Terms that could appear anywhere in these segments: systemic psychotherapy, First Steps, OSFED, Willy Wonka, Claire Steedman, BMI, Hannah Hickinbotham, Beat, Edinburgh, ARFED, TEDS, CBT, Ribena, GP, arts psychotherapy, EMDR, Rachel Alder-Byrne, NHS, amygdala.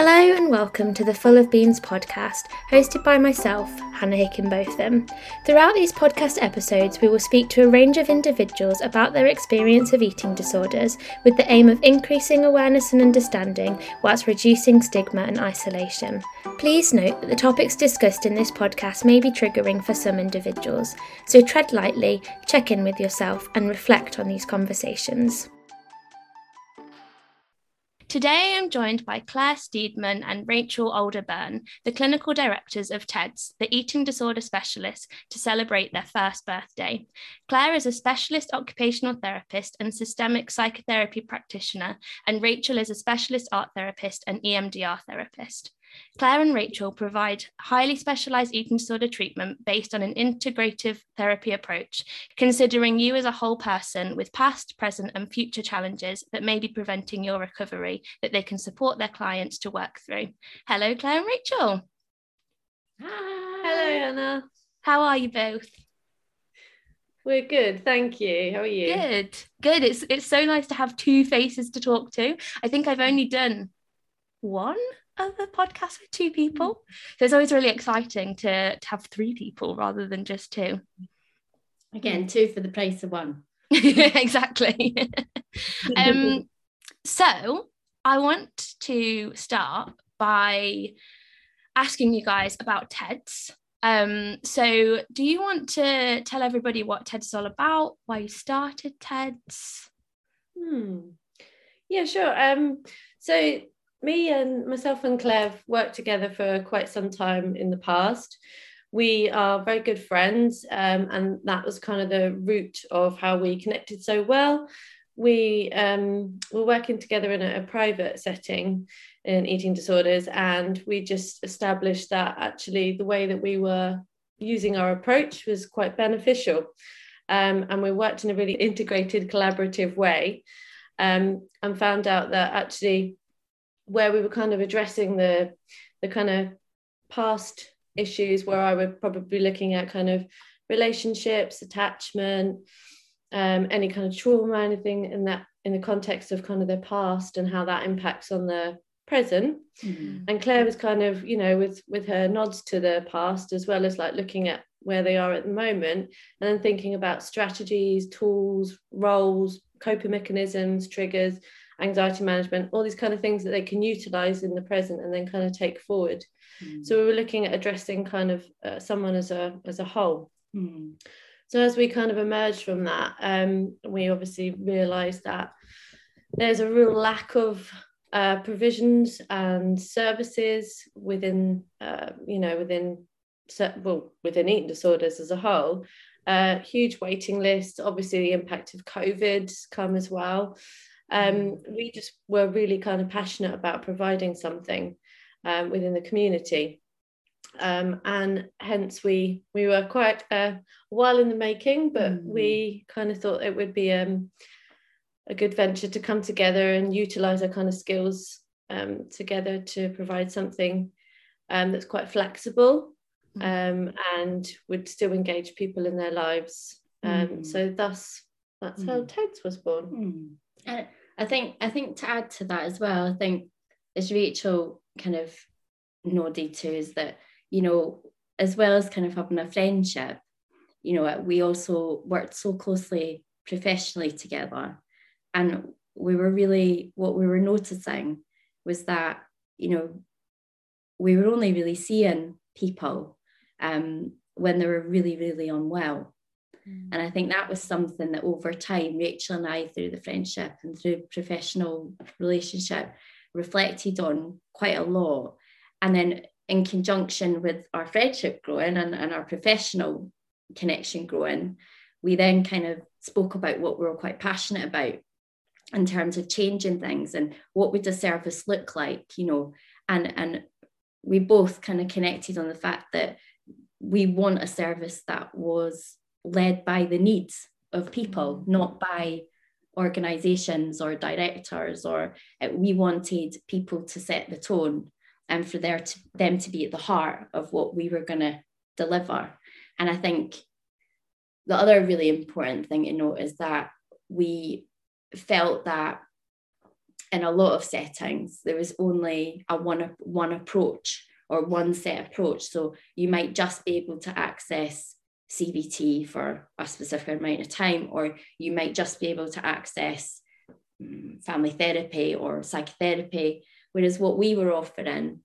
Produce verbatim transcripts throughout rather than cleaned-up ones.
Hello and welcome to the Full of Beans podcast, hosted by myself, Hannah Hickinbotham. Throughout these podcast episodes, we will speak to a range of individuals about their experience of eating disorders, with the aim of increasing awareness and understanding whilst reducing stigma and isolation. Please note that the topics discussed in this podcast may be triggering for some individuals, so tread lightly, check in with yourself and reflect on these conversations. Today, I'm joined by Claire Steedman and Rachel Alder-Byrne, the clinical directors of T E D S, the eating disorder specialists, to celebrate their first birthday. Claire is a specialist occupational therapist and systemic psychotherapy practitioner, and Rachel is a specialist art therapist and E M D R therapist. Claire and Rachel provide highly specialised eating disorder treatment based on an integrative therapy approach, considering you as a whole person with past, present and future challenges that may be preventing your recovery that they can support their clients to work through. Hello, Claire and Rachel. Hi. Hello, Anna. How are you both? We're good, thank you. How are you? Good, good. It's, it's so nice to have two faces to talk to. I think I've only done one other podcasts with two people, so it's always really exciting to, to have three people rather than just two. Again, two for the price of one. Exactly. um so I want to start by asking you guys about T E D S. Um so do you want to tell everybody what T E D S is all about, why you started T E D S? hmm. yeah sure um so Me and myself and Claire have worked together for quite some time in the past. We are very good friends, um, and that was kind of the root of how we connected so well. We um, were working together in a, a private setting in eating disorders, and we just established that actually the way that we were using our approach was quite beneficial. Um, and we worked in a really integrated, collaborative way, um, and found out that actually where we were kind of addressing the the kind of past issues, where I would probably be looking at kind of relationships, attachment, um, any kind of trauma, anything in that, in the context of kind of their past and how that impacts on the present. Mm-hmm. And Claire was kind of, you know, with with her nods to the past, as well as like looking at where they are at the moment, and then thinking about strategies, tools, roles, coping mechanisms, triggers, anxiety management, all these kind of things that they can utilize in the present and then kind of take forward. Mm. So we were looking at addressing kind of uh, someone as a as a whole. Mm. So as we kind of emerged from that, um, we obviously realized that there's a real lack of uh, provisions and services within, uh, you know, within, well, within eating disorders as a whole. Uh, huge waiting lists, obviously the impact of COVID's come as well. Um, we just were really kind of passionate about providing something um, within the community, um, and hence we we were quite a while in the making, but mm. we kind of thought it would be um, a good venture to come together and utilise our kind of skills um, together to provide something um, that's quite flexible mm. um, and would still engage people in their lives. Um, mm. So thus, that's mm. how T E D S was born. Mm. And I think I think to add to that as well, I think as Rachel kind of nodded to, is that, you know, as well as kind of having a friendship, you know, we also worked so closely professionally together, and we were really, what we were noticing was that, you know, we were only really seeing people um, when they were really, really unwell. And I think that was something that over time, Rachel and I, through the friendship and through professional relationship, reflected on quite a lot. And then in conjunction with our friendship growing and, and our professional connection growing, we then kind of spoke about what we were quite passionate about in terms of changing things and what would the service look like, you know, and, and we both kind of connected on the fact that we want a service that was led by the needs of people, not by organisations or directors, or uh, we wanted people to set the tone and for their to, them to be at the heart of what we were going to deliver. And I think the other really important thing to note is that we felt that in a lot of settings, there is only a one, one approach or one set approach. So you might just be able to access C B T for a specific amount of time, or you might just be able to access family therapy or psychotherapy. Whereas what we were offering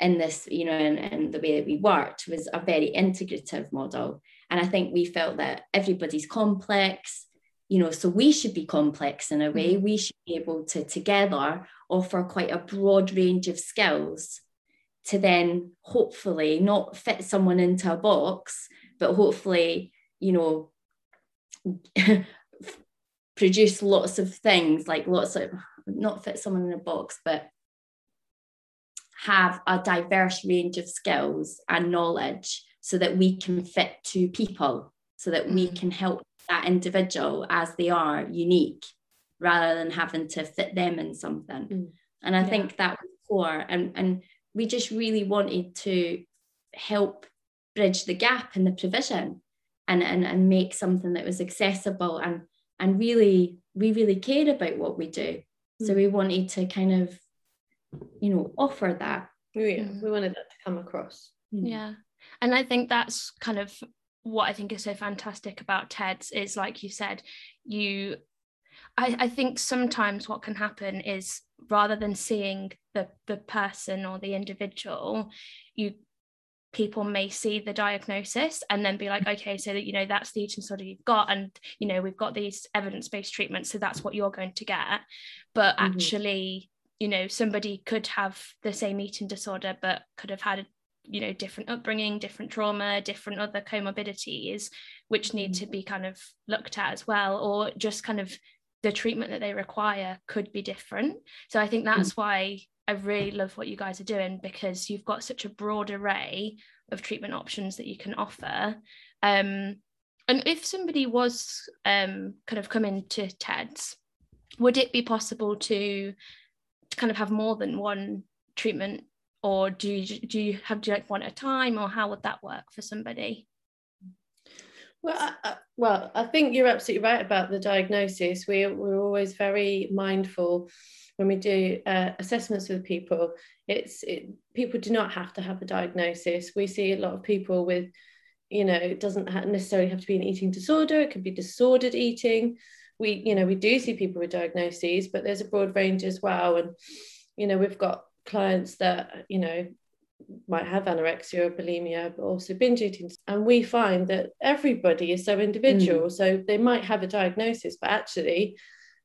in this, you know, and, and the way that we worked was a very integrative model. And I think we felt that everybody's complex, you know, so we should be complex in a way. We should be able to together offer quite a broad range of skills to then hopefully not fit someone into a box, but hopefully, you know, produce lots of things, like lots of, not fit someone in a box, but have a diverse range of skills and knowledge so that we can fit two people, so that we can help that individual as they are unique, rather than having to fit them in something. Mm. And I yeah. think that was core. And, and we just really wanted to help bridge the gap in the provision and, and, and make something that was accessible. And, and really, we really cared about what we do. Mm. So we wanted to kind of, you know, offer that. Yeah, we wanted that to come across. Mm. Yeah. And I think that's kind of what I think is so fantastic about TEDS is, like you said, you, I, I think sometimes what can happen is rather than seeing the, the person or the individual, you people may see the diagnosis and then be like, okay, so that, you know, that's the eating disorder you've got, and, you know, we've got these evidence-based treatments, so that's what you're going to get. But mm-hmm. actually, you know, somebody could have the same eating disorder, but could have had a, you know, different upbringing, different trauma, different other comorbidities, which need to be kind of looked at as well, or just kind of the treatment that they require could be different. So I think that's mm. why I really love what you guys are doing, because you've got such a broad array of treatment options that you can offer. Um, and if somebody was um, kind of coming to TEDS, would it be possible to kind of have more than one treatment? Or do you do you have do you like one at a time, or how would that work for somebody? Well, I, I, well, I think you're absolutely right about the diagnosis. We we're always very mindful when we do uh, assessments with people. It's it, people do not have to have a diagnosis. We see a lot of people with, you know, it doesn't necessarily have to be an eating disorder. It could be disordered eating. We you know we do see people with diagnoses, but there's a broad range as well. And you know we've got clients that, you know, might have anorexia or bulimia, but also binge eating. And we find that everybody is so individual. Mm. So they might have a diagnosis, but actually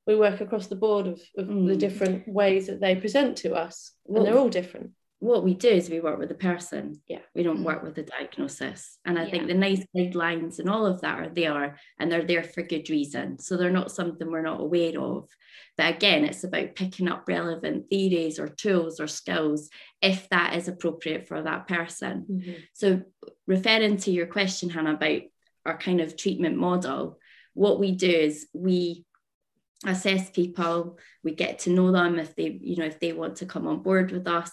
we work across the board of, of mm. the different ways that they present to us. What, and they're all different. What we do is we work with the person. Yeah. We don't work with the diagnosis. And I yeah. think the nice guidelines and all of that are there, and they're there for good reason. So they're not something we're not aware of. But again, it's about picking up relevant theories or tools or skills if that is appropriate for that person. Mm-hmm. So referring to your question, Hannah, about our kind of treatment model, what we do is we assess people, we get to know them if they, you know, if they want to come on board with us.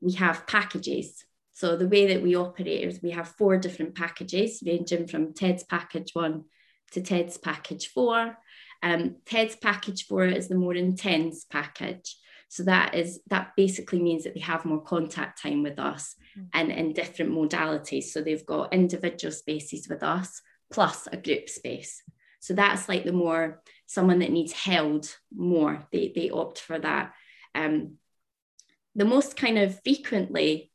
We have packages. So the way that we operate is we have four different packages, ranging from TEDS package one to TEDS package four. Um, TEDS package four is the more intense package. So that is that basically means that they have more contact time with us mm. and in different modalities. So they've got individual spaces with us plus a group space. So that's like the more someone that needs held more. They they opt for that. Um, the most kind of frequently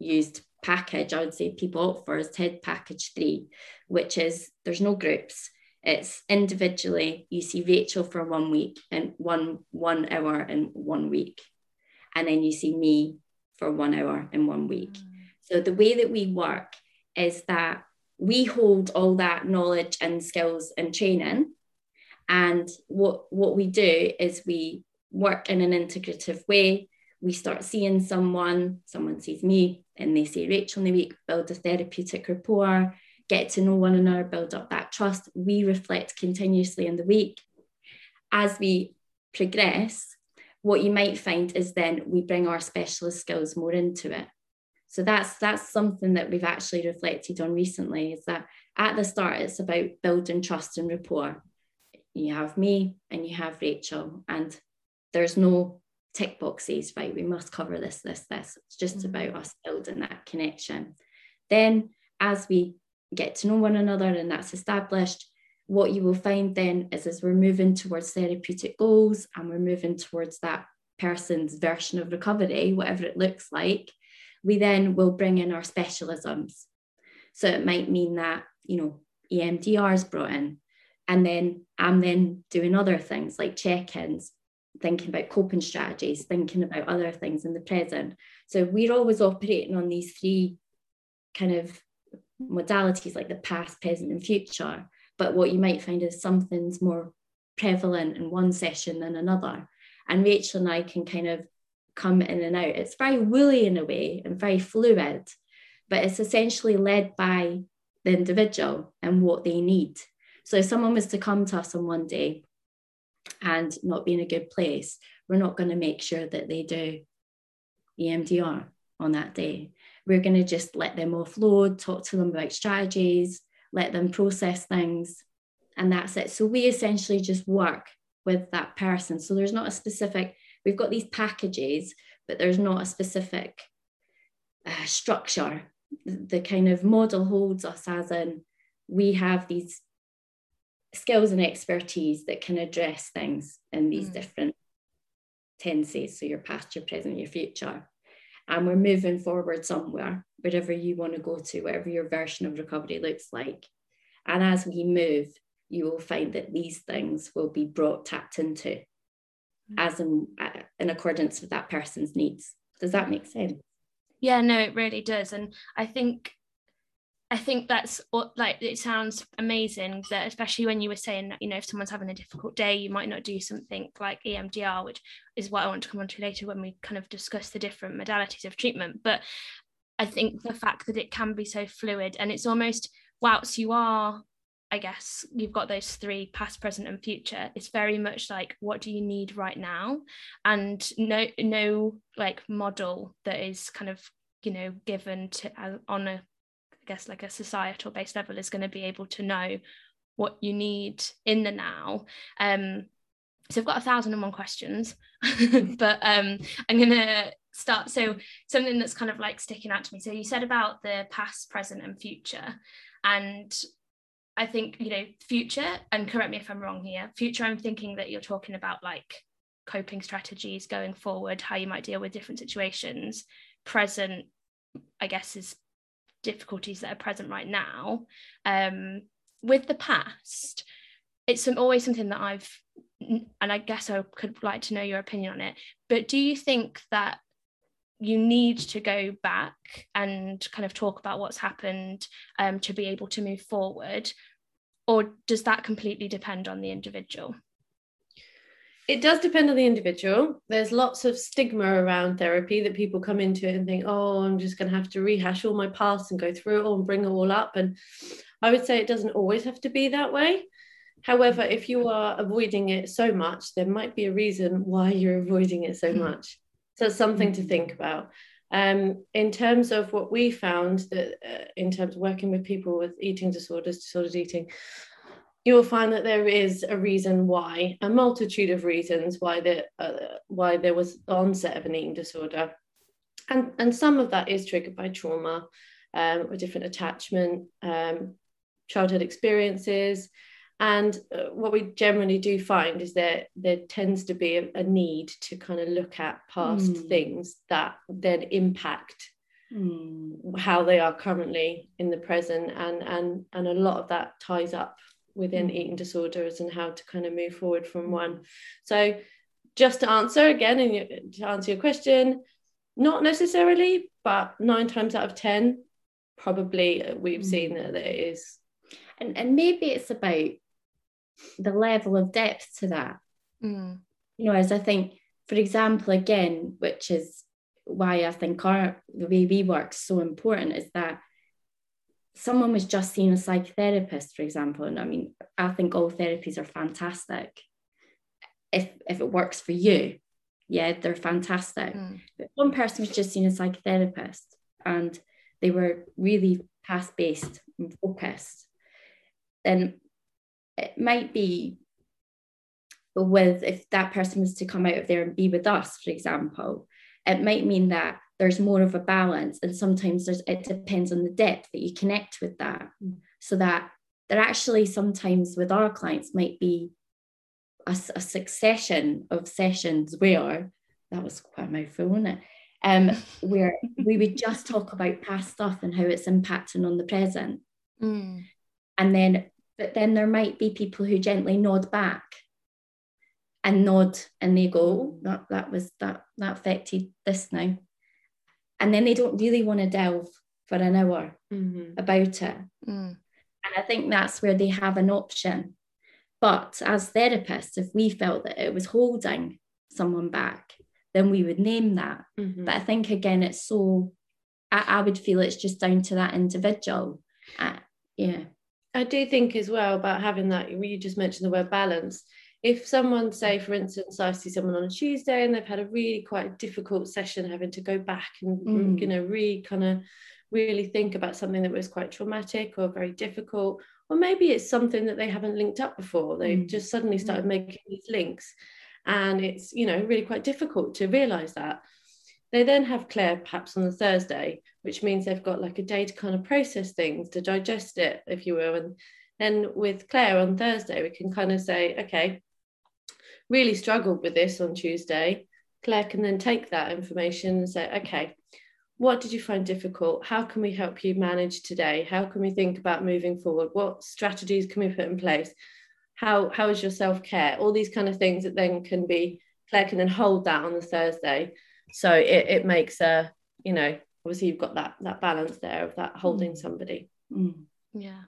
used package, I would say, people opt for is TED package three, which is there's no groups. It's individually, you see Rachel for one week and one, one hour in one week. And then you see me for one hour in one week. Mm. So the way that we work is that we hold all that knowledge and skills and training. And what, what we do is we work in an integrative way. We start seeing someone, someone sees me and they see Rachel in the week, build a therapeutic rapport, get to know one another, build up that trust. We reflect continuously in the week. As we progress, what you might find is then we bring our specialist skills more into it. So that's that's something that we've actually reflected on recently, is that at the start, it's about building trust and rapport. You have me and you have Rachel, and there's no tick boxes, right? We must cover this, this, this. It's just mm-hmm. about us building that connection. Then as we get to know one another and that's established, what you will find then is as we're moving towards therapeutic goals and we're moving towards that person's version of recovery, whatever it looks like, we then will bring in our specialisms. So it might mean that, you know, E M D R is brought in, and then I'm then doing other things like check-ins, thinking about coping strategies, thinking about other things in the present. So we're always operating on these three kind of modalities, like the past, present and future. But what you might find is something's more prevalent in one session than another. And Rachel and I can kind of come in and out. It's very woolly in a way and very fluid, but it's essentially led by the individual and what they need. So if someone was to come to us on one day and not be in a good place, we're not going to make sure that they do E M D R on that day. We're going to just let them offload, talk to them about strategies, let them process things, and that's it. So we essentially just work with that person. So there's not a specific, we've got these packages, but there's not a specific uh, structure. The kind of model holds us as in we have these skills and expertise that can address things in these mm. different tenses, so your past, your present, your future, and we're moving forward somewhere, wherever you want to go to, whatever your version of recovery looks like. And as we move, you will find that these things will be brought, tapped into mm. as in, in accordance with that person's needs. Does that make sense? Yeah, no, it really does. And I think I think that's what, like, it sounds amazing that, especially when you were saying that, you know, if someone's having a difficult day, you might not do something like E M D R, which is what I want to come on to later when we kind of discuss the different modalities of treatment. But I think the fact that it can be so fluid, and it's almost, whilst you are, I guess, you've got those three, past, present and future, it's very much like, what do you need right now? And no, no, like, model that is kind of, you know, given to uh, on a, guess like a societal based level is going to be able to know what you need in the now. Um so I've got a thousand and one questions but um I'm gonna start. So something that's kind of like sticking out to me, so you said about the past, present and future, and I think, you know, future, and correct me if I'm wrong here, future I'm thinking that you're talking about like coping strategies going forward, how you might deal with different situations. Present, I guess, is difficulties that are present right now. Um with the past, it's some, always something that I've, and I guess I could like to know your opinion on it, but do you think that you need to go back and kind of talk about what's happened um to be able to move forward, or does that completely depend on the individual? It does depend on the individual. There's lots of stigma around therapy that people come into it and think, oh, I'm just going to have to rehash all my past and go through it all and bring it all up. And I would say it doesn't always have to be that way. However, if you are avoiding it so much, there might be a reason why you're avoiding it so much. So it's something to think about. Um, in terms of what we found, that uh, in terms of working with people with eating disorders, disordered eating, you will find that there is a reason why, a multitude of reasons why there, uh, why there was the onset of an eating disorder. And, and some of that is triggered by trauma, um, or different attachment, um, childhood experiences. And uh, what we generally do find is that there tends to be a, a need to kind of look at past mm. things that then impact mm. how they are currently in the present. And, and, and a lot of that ties up within eating disorders and how to kind of move forward from one. So just to answer again, and to answer your question, not necessarily, but nine times out of ten, probably we've seen that there is. And, and maybe it's about the level of depth to that. Mm. You know, as I think, for example, again, which is why I think our, the way we work is so important, is that someone was just seeing a psychotherapist, for example, and I mean, I think all therapies are fantastic. If if it works for you, yeah, they're fantastic. Mm. But one person was just seeing a psychotherapist and they were really past-based and focused. Then it might be with, if that person was to come out of there and be with us, for example, it might mean that there's more of a balance, and sometimes there's, it depends on the depth that you connect with that. So that there actually sometimes with our clients might be a, a succession of sessions where, that was quite a mouthful, wasn't it? Um, where we would just talk about past stuff and how it's impacting on the present. Mm. And then, but then there might be people who gently nod back and nod, and they go, oh, that, that was, that, that affected this now. And then they don't really want to delve for an hour mm-hmm. about it. Mm. And I think that's where they have an option. But as therapists, if we felt that it was holding someone back, then we would name that. Mm-hmm. But I think, again, it's so, I, I would feel it's just down to that individual. Uh, yeah. I do think as well about having that, you just mentioned the word balance. If someone, say, for instance, I see someone on a Tuesday and they've had a really quite difficult session, having to go back and, mm. you know, re kind of really think about something that was quite traumatic or very difficult, or maybe it's something that they haven't linked up before. They've mm. just suddenly started mm. making these links. And it's, you know, really quite difficult to realise that. They then have Claire perhaps on the Thursday, which means they've got like a day to kind of process things, to digest it, if you will. And then with Claire on Thursday, we can kind of say, okay, really struggled with this on Tuesday. Claire can then take that information and say, okay, what did you find difficult? How can we help you manage today? How can we think about moving forward? What strategies can we put in place? How, how is your self-care? All these kind of things that then can be, Claire can then hold that on the Thursday. So it, it makes a, you know, obviously you've got that, that balance there of that holding mm. somebody. Mm. Yeah.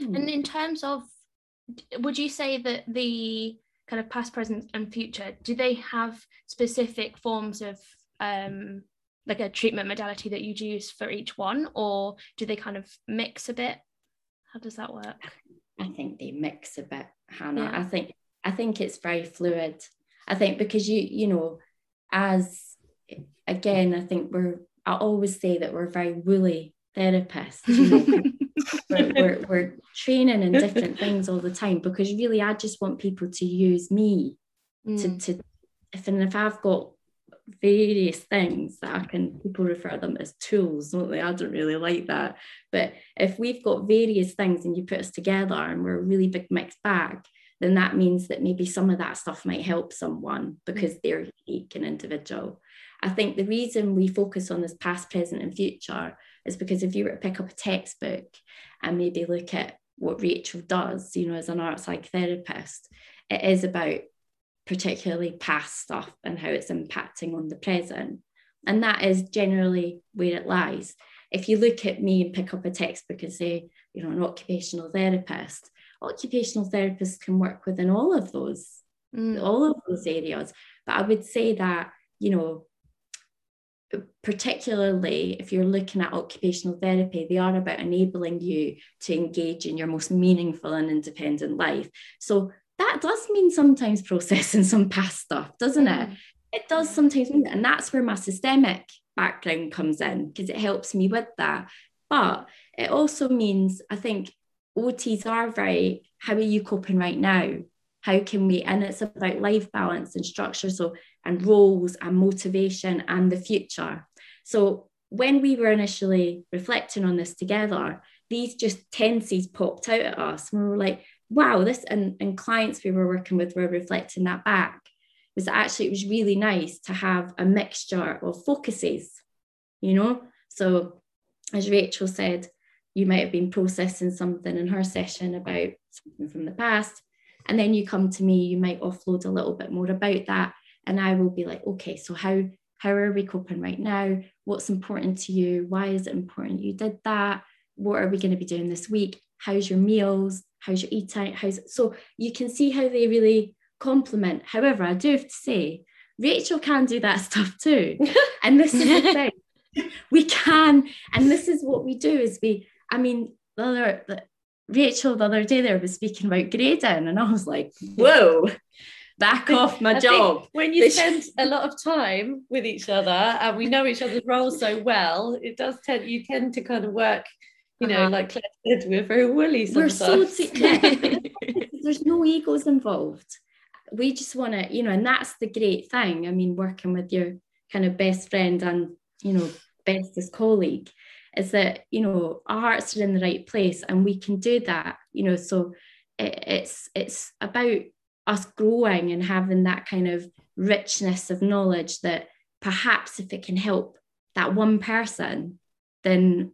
Mm. And in terms of, would you say that the kind of past, present and future, do they have specific forms of um, like a treatment modality that you'd use for each one, or do they kind of mix a bit? How does that work? I think they mix a bit, Hannah. Yeah. I think I think it's very fluid. I think because you you know, as again, I think we're I always say that we're very woolly therapists. You know? we're, we're we're training in different things all the time, because really I just want people to use me mm. to to if and if I've got various things that I can, people refer to them as tools, don't they? I don't really like that, but if we've got various things and you put us together and we're a really big mixed bag, then that means that maybe some of that stuff might help someone because mm. they're unique and individual. I think the reason we focus on this past, present and future is because if you were to pick up a textbook and maybe look at what Rachel does, you know, as an arts psychotherapist, it is about particularly past stuff and how it's impacting on the present. And that is generally where it lies. If you look at me and pick up a textbook and say, you know, an occupational therapist, occupational therapists can work within all of those, mm. all of those areas. But I would say that, you know, particularly if you're looking at occupational therapy, they are about enabling you to engage in your most meaningful and independent life. So that does mean sometimes processing some past stuff, doesn't mm. it? It does sometimes mean that. And that's where my systemic background comes in, because it helps me with that. But it also means, I think, O Ts are very, how are you coping right now? How can we, and it's about life balance and structure, so, and roles and motivation and the future. So when we were initially reflecting on this together, these just tenses popped out at us. And we were like, wow, this, and, and clients we were working with were reflecting that back, was that actually it was really nice to have a mixture of focuses, you know? So as Rachel said, you might have been processing something in her session about something from the past, and then you come to me, you might offload a little bit more about that, and I will be like, okay, so how, how are we coping right now? What's important to you? Why is it important you did that? What are we going to be doing this week? How's your meals? How's your eating? How's it? So you can see how they really complement. However, I do have to say, Rachel can do that stuff too. And this is the thing. We can. And this is what we do is we, I mean, the other, the, Rachel the other day there was speaking about grading, and I was like, whoa, back off my I job. When you spend a lot of time with each other and we know each other's roles so well, it does tend, you tend to kind of work, you know, uh-huh. like Claire said, we're very woolly sometimes. We're so t- yeah. There's no egos involved. we just want to, you know, and that's the great thing. I mean, working with your kind of best friend and, you know, bestest colleague is that, you know, our hearts are in the right place and we can do that, you know. So it, it's it's about us growing and having that kind of richness of knowledge that perhaps if it can help that one person, then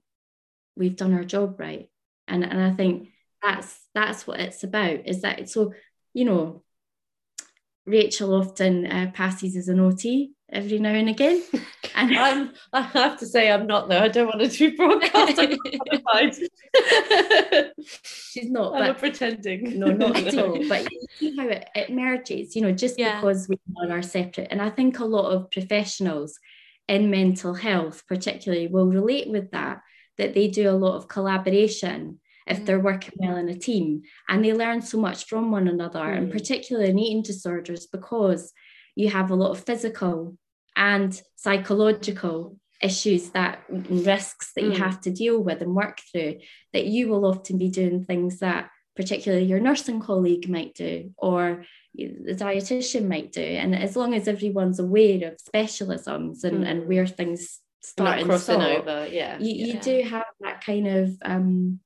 we've done our job right. And and I think that's that's what it's about, is that, so, you know, Rachel often uh, passes as an O T every now and again. And I'm, I have to say I'm not, though. I don't want to do broadcast. I'm not She's not. I'm not pretending. No, not at all. But you see how it, it merges, you know, just yeah. because we are separate. And I think a lot of professionals in mental health particularly will relate with that, that they do a lot of collaboration if they're working well in a team, and they learn so much from one another, mm. and particularly in eating disorders, because you have a lot of physical and psychological issues that risks that mm. you have to deal with and work through, that you will often be doing things that particularly your nursing colleague might do, or the dietitian might do. And as long as everyone's aware of specialisms and, mm. and where things start and crossing over, yeah, you, you yeah. do have that kind of um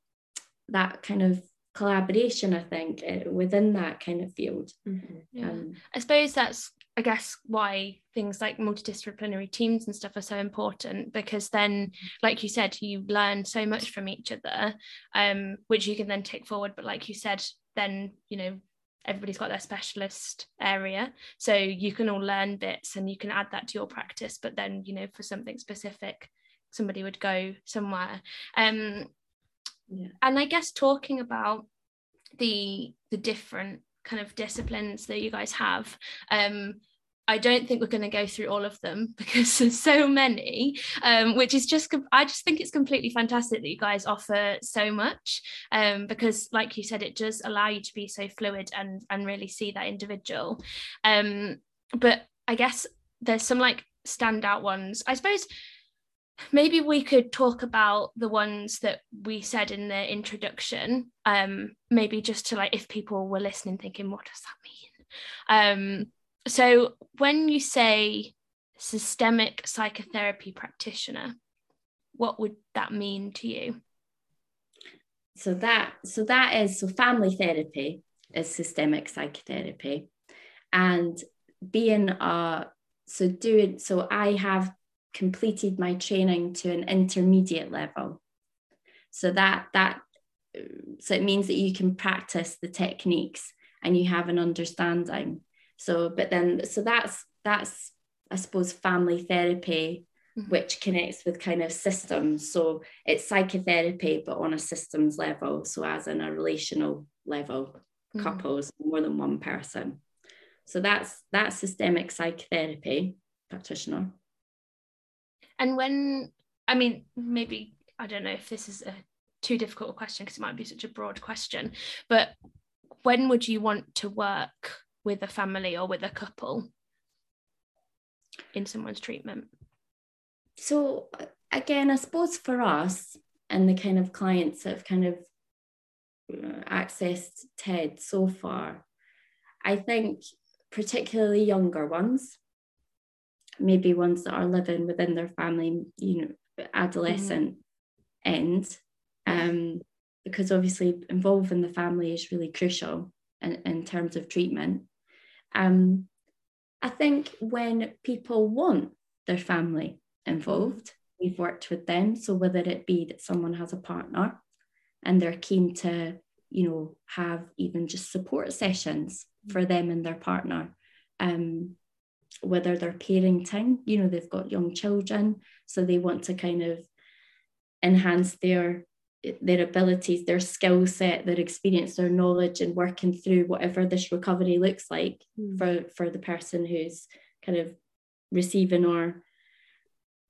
that kind of collaboration, I think, within that kind of field. Mm-hmm. Yeah. Um, I suppose that's, I guess, why things like multidisciplinary teams and stuff are so important, because then, like you said, you learn so much from each other, um, which you can then take forward. But like you said, then, you know, everybody's got their specialist area, so you can all learn bits and you can add that to your practice. But then, you know, for something specific, somebody would go somewhere. Um, Yeah. And I guess talking about the the different kind of disciplines that you guys have, um, I don't think we're going to go through all of them because there's so many, um, which is just, I just think it's completely fantastic that you guys offer so much, um, because like you said, it does allow you to be so fluid and, and really see that individual. Um, but I guess there's some like standout ones, I suppose. Maybe we could talk about the ones that we said in the introduction, um, maybe just to, like, if people were listening thinking, what does that mean? Um, so when you say systemic psychotherapy practitioner, what would that mean to you? So that, so that is, so family therapy is systemic psychotherapy, and being a, so doing, so I have completed my training to an intermediate level, so that that so it means that you can practice the techniques and you have an understanding. So but then so that's that's I suppose family therapy, mm-hmm. which connects with kind of systems. So it's psychotherapy but on a systems level, so as in a relational level, mm-hmm. couples, more than one person. So that's that's systemic psychotherapy practitioner. And when, I mean, maybe, I don't know if this is a too difficult a question because it might be such a broad question, but when would you want to work with a family or with a couple in someone's treatment? So again, I suppose for us and the kind of clients that have kind of accessed TED so far, I think particularly younger ones, maybe ones that are living within their family, you know, adolescent mm-hmm. end, um, because obviously involving the family is really crucial in, in terms of treatment. Um, I think when people want their family involved, we've worked with them. So whether it be that someone has a partner and they're keen to, you know, have even just support sessions for them and their partner, um, whether they're parenting, you know, they've got young children, so they want to kind of enhance their their abilities, their skill set, their experience, their knowledge, and working through whatever this recovery looks like mm. for, for the person who's kind of receiving our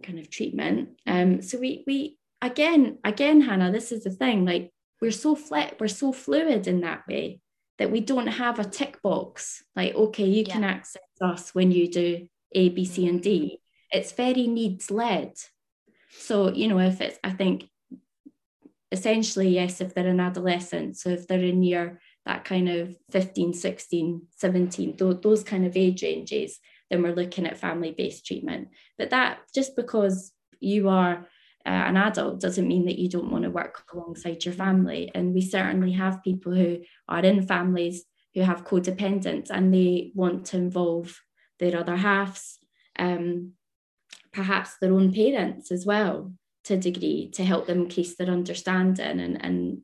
kind of treatment. Um, so we we again, again, Hannah, this is the thing, like we're so flat, we're so fluid in that way, that we don't have a tick box, like, okay, you yeah. can access us when you do A, B, C, and D. It's very needs-led. So, you know, if it's, I think, essentially, yes, if they're an adolescent, so if they're in year, that kind of fifteen, sixteen, seventeen, th- those kind of age ranges, then we're looking at family-based treatment. But that, just because you are uh, an adult doesn't mean that you don't want to work alongside your family. And we certainly have people who are in families who have codependence and they want to involve their other halves, um, perhaps their own parents as well, to a degree, to help them increase their understanding and, and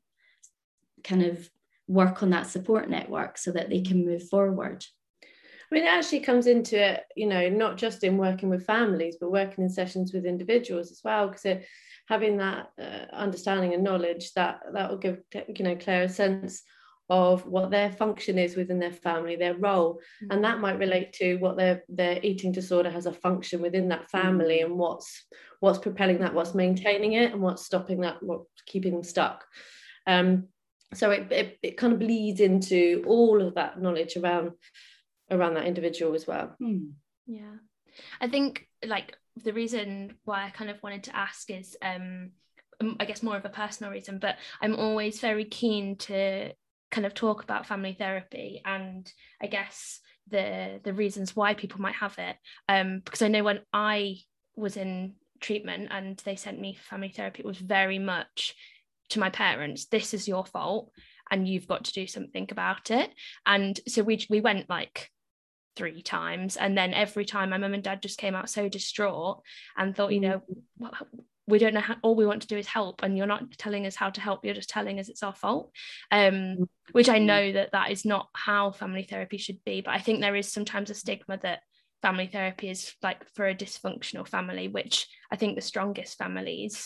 kind of work on that support network so that they can move forward. I mean, it actually comes into it, you know, not just in working with families, but working in sessions with individuals as well, because having that uh, understanding and knowledge, that that will give, you know, Claire a sense of what their function is within their family, their role, mm-hmm. and that might relate to what their their eating disorder has a function within that family, mm-hmm. and what's what's propelling that, what's maintaining it, and what's stopping that, what's keeping them stuck. Um, so it, it it kind of bleeds into all of that knowledge around. around that individual as well. Mm. Yeah, I think like the reason why I kind of wanted to ask is um I guess more of a personal reason, but I'm always very keen to kind of talk about family therapy and I guess the the reasons why people might have it, um because I know when I was in treatment and they sent me for family therapy, it was very much to my parents, this is your fault and you've got to do something about it. And so we we went like three times, and then every time my mum and dad just came out so distraught and thought, you know, we don't know how, all we want to do is help, and you're not telling us how to help, you're just telling us it's our fault, um which I know that that is not how family therapy should be, but I think there is sometimes a stigma that family therapy is like for a dysfunctional family, which I think the strongest families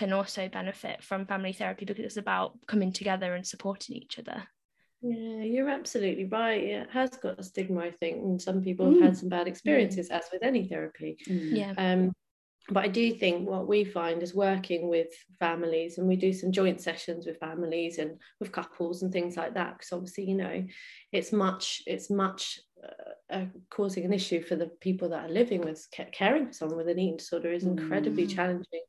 can also benefit from family therapy, because it's about coming together and supporting each other. Yeah, you're absolutely right. It has got a stigma, I think, and some people mm. have had some bad experiences, mm. as with any therapy. Mm. Yeah. Um, but I do think what we find is working with families, and we do some joint sessions with families and with couples and things like that, because obviously, you know, it's much, it's much uh, uh, causing an issue for the people that are living with, caring for someone with an eating disorder is incredibly mm. challenging.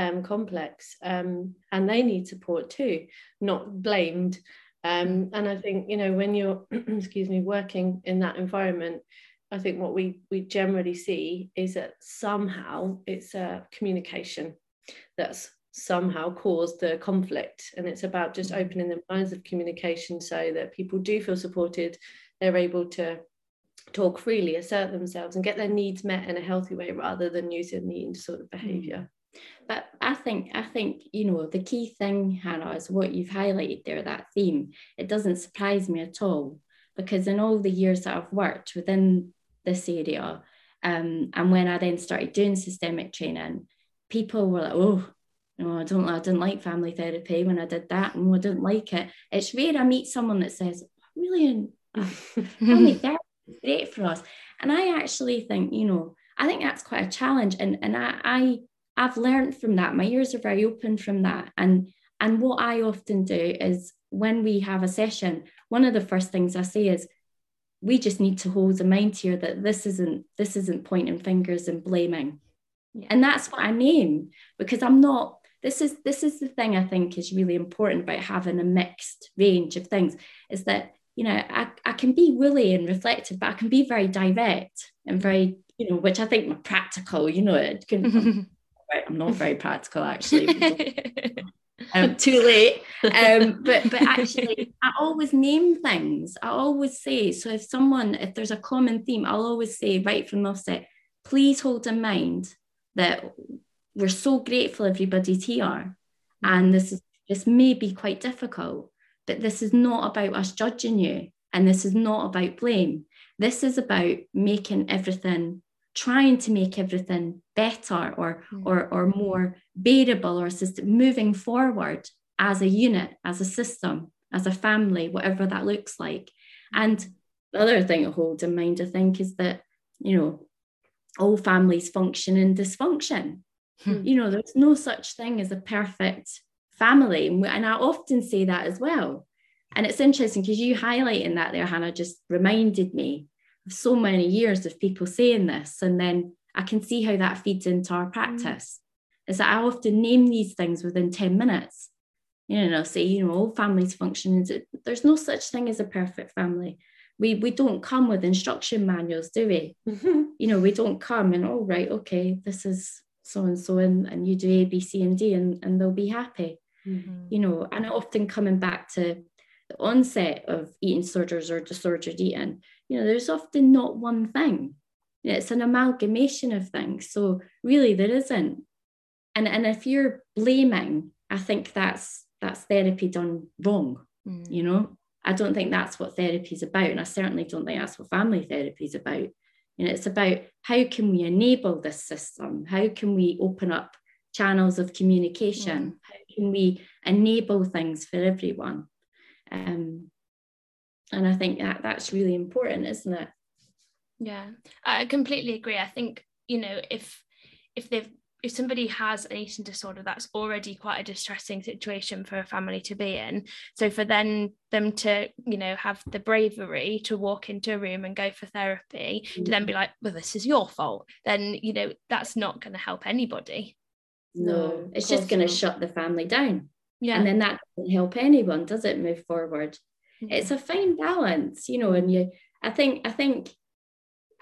Um, complex, um, and they need support too, not blamed. Um, and I think, you know, when you're, excuse me, working in that environment, I think what we we generally see is that somehow it's a communication that's somehow caused the conflict, and it's about just opening the lines of communication so that people do feel supported, they're able to talk freely, assert themselves, and get their needs met in a healthy way rather than using the sort of behaviour. Mm. But I think, I think, you know, the key thing, Hannah, is what you've highlighted there, that theme. It doesn't surprise me at all, because in all the years that I've worked within this area, um, and when I then started doing systemic training, people were like, oh, no, I don't, I didn't like family therapy when I did that, and no, I didn't like it. It's rare I meet someone that says, really, family therapy is great for us. And I actually think, you know, I think that's quite a challenge. And, and I, I I've learned from that. My ears are very open from that. And, and what I often do is when we have a session, one of the first things I say is, we just need to hold in mind here that this isn't, this isn't pointing fingers and blaming. Yeah. And that's what I name, because I'm not, this is, this is the thing I think is really important about having a mixed range of things, is that, you know, I, I can be woolly and reflective, but I can be very direct and very, you know, which I think my practical, you know, it can I'm not very practical, actually. um, too late. Um, but but actually, I always name things. I always say, so if someone, if there's a common theme, I'll always say right from the offset, please hold in mind that we're so grateful everybody's here. And this is this may be quite difficult, but this is not about us judging you. And this is not about blame. This is about making everything trying to make everything better or, mm. or, or more bearable or system, moving forward as a unit, as a system, as a family, whatever that looks like. And the other thing to hold in mind, I think, is that, you know, all families function in dysfunction. Mm. You know, there's no such thing as a perfect family. And, we, and I often say that as well. And it's interesting because you highlighting that there, Hannah, just reminded me so many years of people saying this, and then I can see how that feeds into our practice, mm. is that I often name these things within ten minutes, you know, say, you know, all families function. There's no such thing as a perfect family. We we don't come with instruction manuals, do we? Mm-hmm. You know, we don't come and, oh, right, okay, this is so-and-so, and, and you do A, B, C, and D, and, and they'll be happy. Mm-hmm. You know, and often coming back to the onset of eating disorders or disordered eating, you know, there's often not one thing. It's an amalgamation of things. So really there isn't. And, and if you're blaming, I think that's that's therapy done wrong. Mm. You know, I don't think that's what therapy is about. And I certainly don't think that's what family therapy is about. You know, it's about how can we enable this system? How can we open up channels of communication? Mm. How can we enable things for everyone? Um, and I think that that's really important, isn't it? Yeah, I completely agree. I think, you know, if if they've if somebody has an eating disorder, that's already quite a distressing situation for a family to be in. So for then them to, you know, have the bravery to walk into a room and go for therapy, mm. to then be like, well, this is your fault, then, you know, that's not going to help anybody. No, it's just going to shut the family down. Yeah. And then that doesn't help anyone, does it, move forward? Mm. It's a fine balance, you know, and you, I think, I think,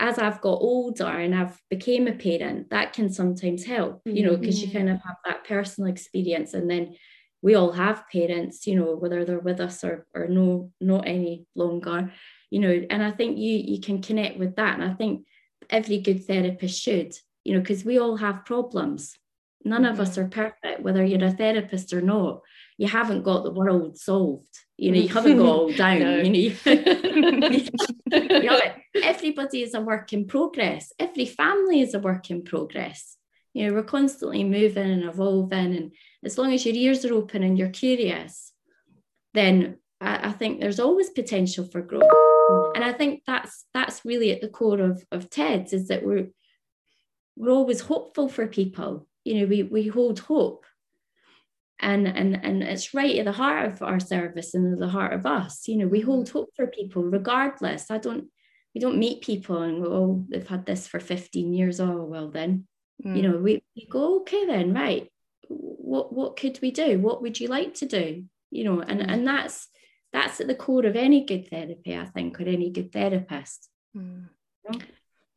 as I've got older and I've became a parent, that can sometimes help, you know, because mm-hmm. you kind of have that personal experience. And then we all have parents, you know, whether they're with us or, or no, not any longer, you know, and I think you, you can connect with that. And I think every good therapist should, you know, because we all have problems. None mm-hmm. of us are perfect, whether you're a therapist or not. You haven't got the world solved, you know, you haven't got all down, no. you know, you, you know, everybody is a work in progress. Every family is a work in progress. You know, we're constantly moving and evolving. And as long as your ears are open and you're curious, then I, I think there's always potential for growth. And I think that's, that's really at the core of, of TEDS, is that we're, we're always hopeful for people. You know, we, we hold hope. And, and, and it's right at the heart of our service and at the heart of us. You know, we hold hope for people regardless. I don't, we don't meet people and go, oh, they've had this for fifteen years. Oh, well then, mm. you know, we, we go, okay then, right. What, what could we do? What would you like to do? You know, and, mm. and that's, that's at the core of any good therapy, I think, or any good therapist. Mm. You know?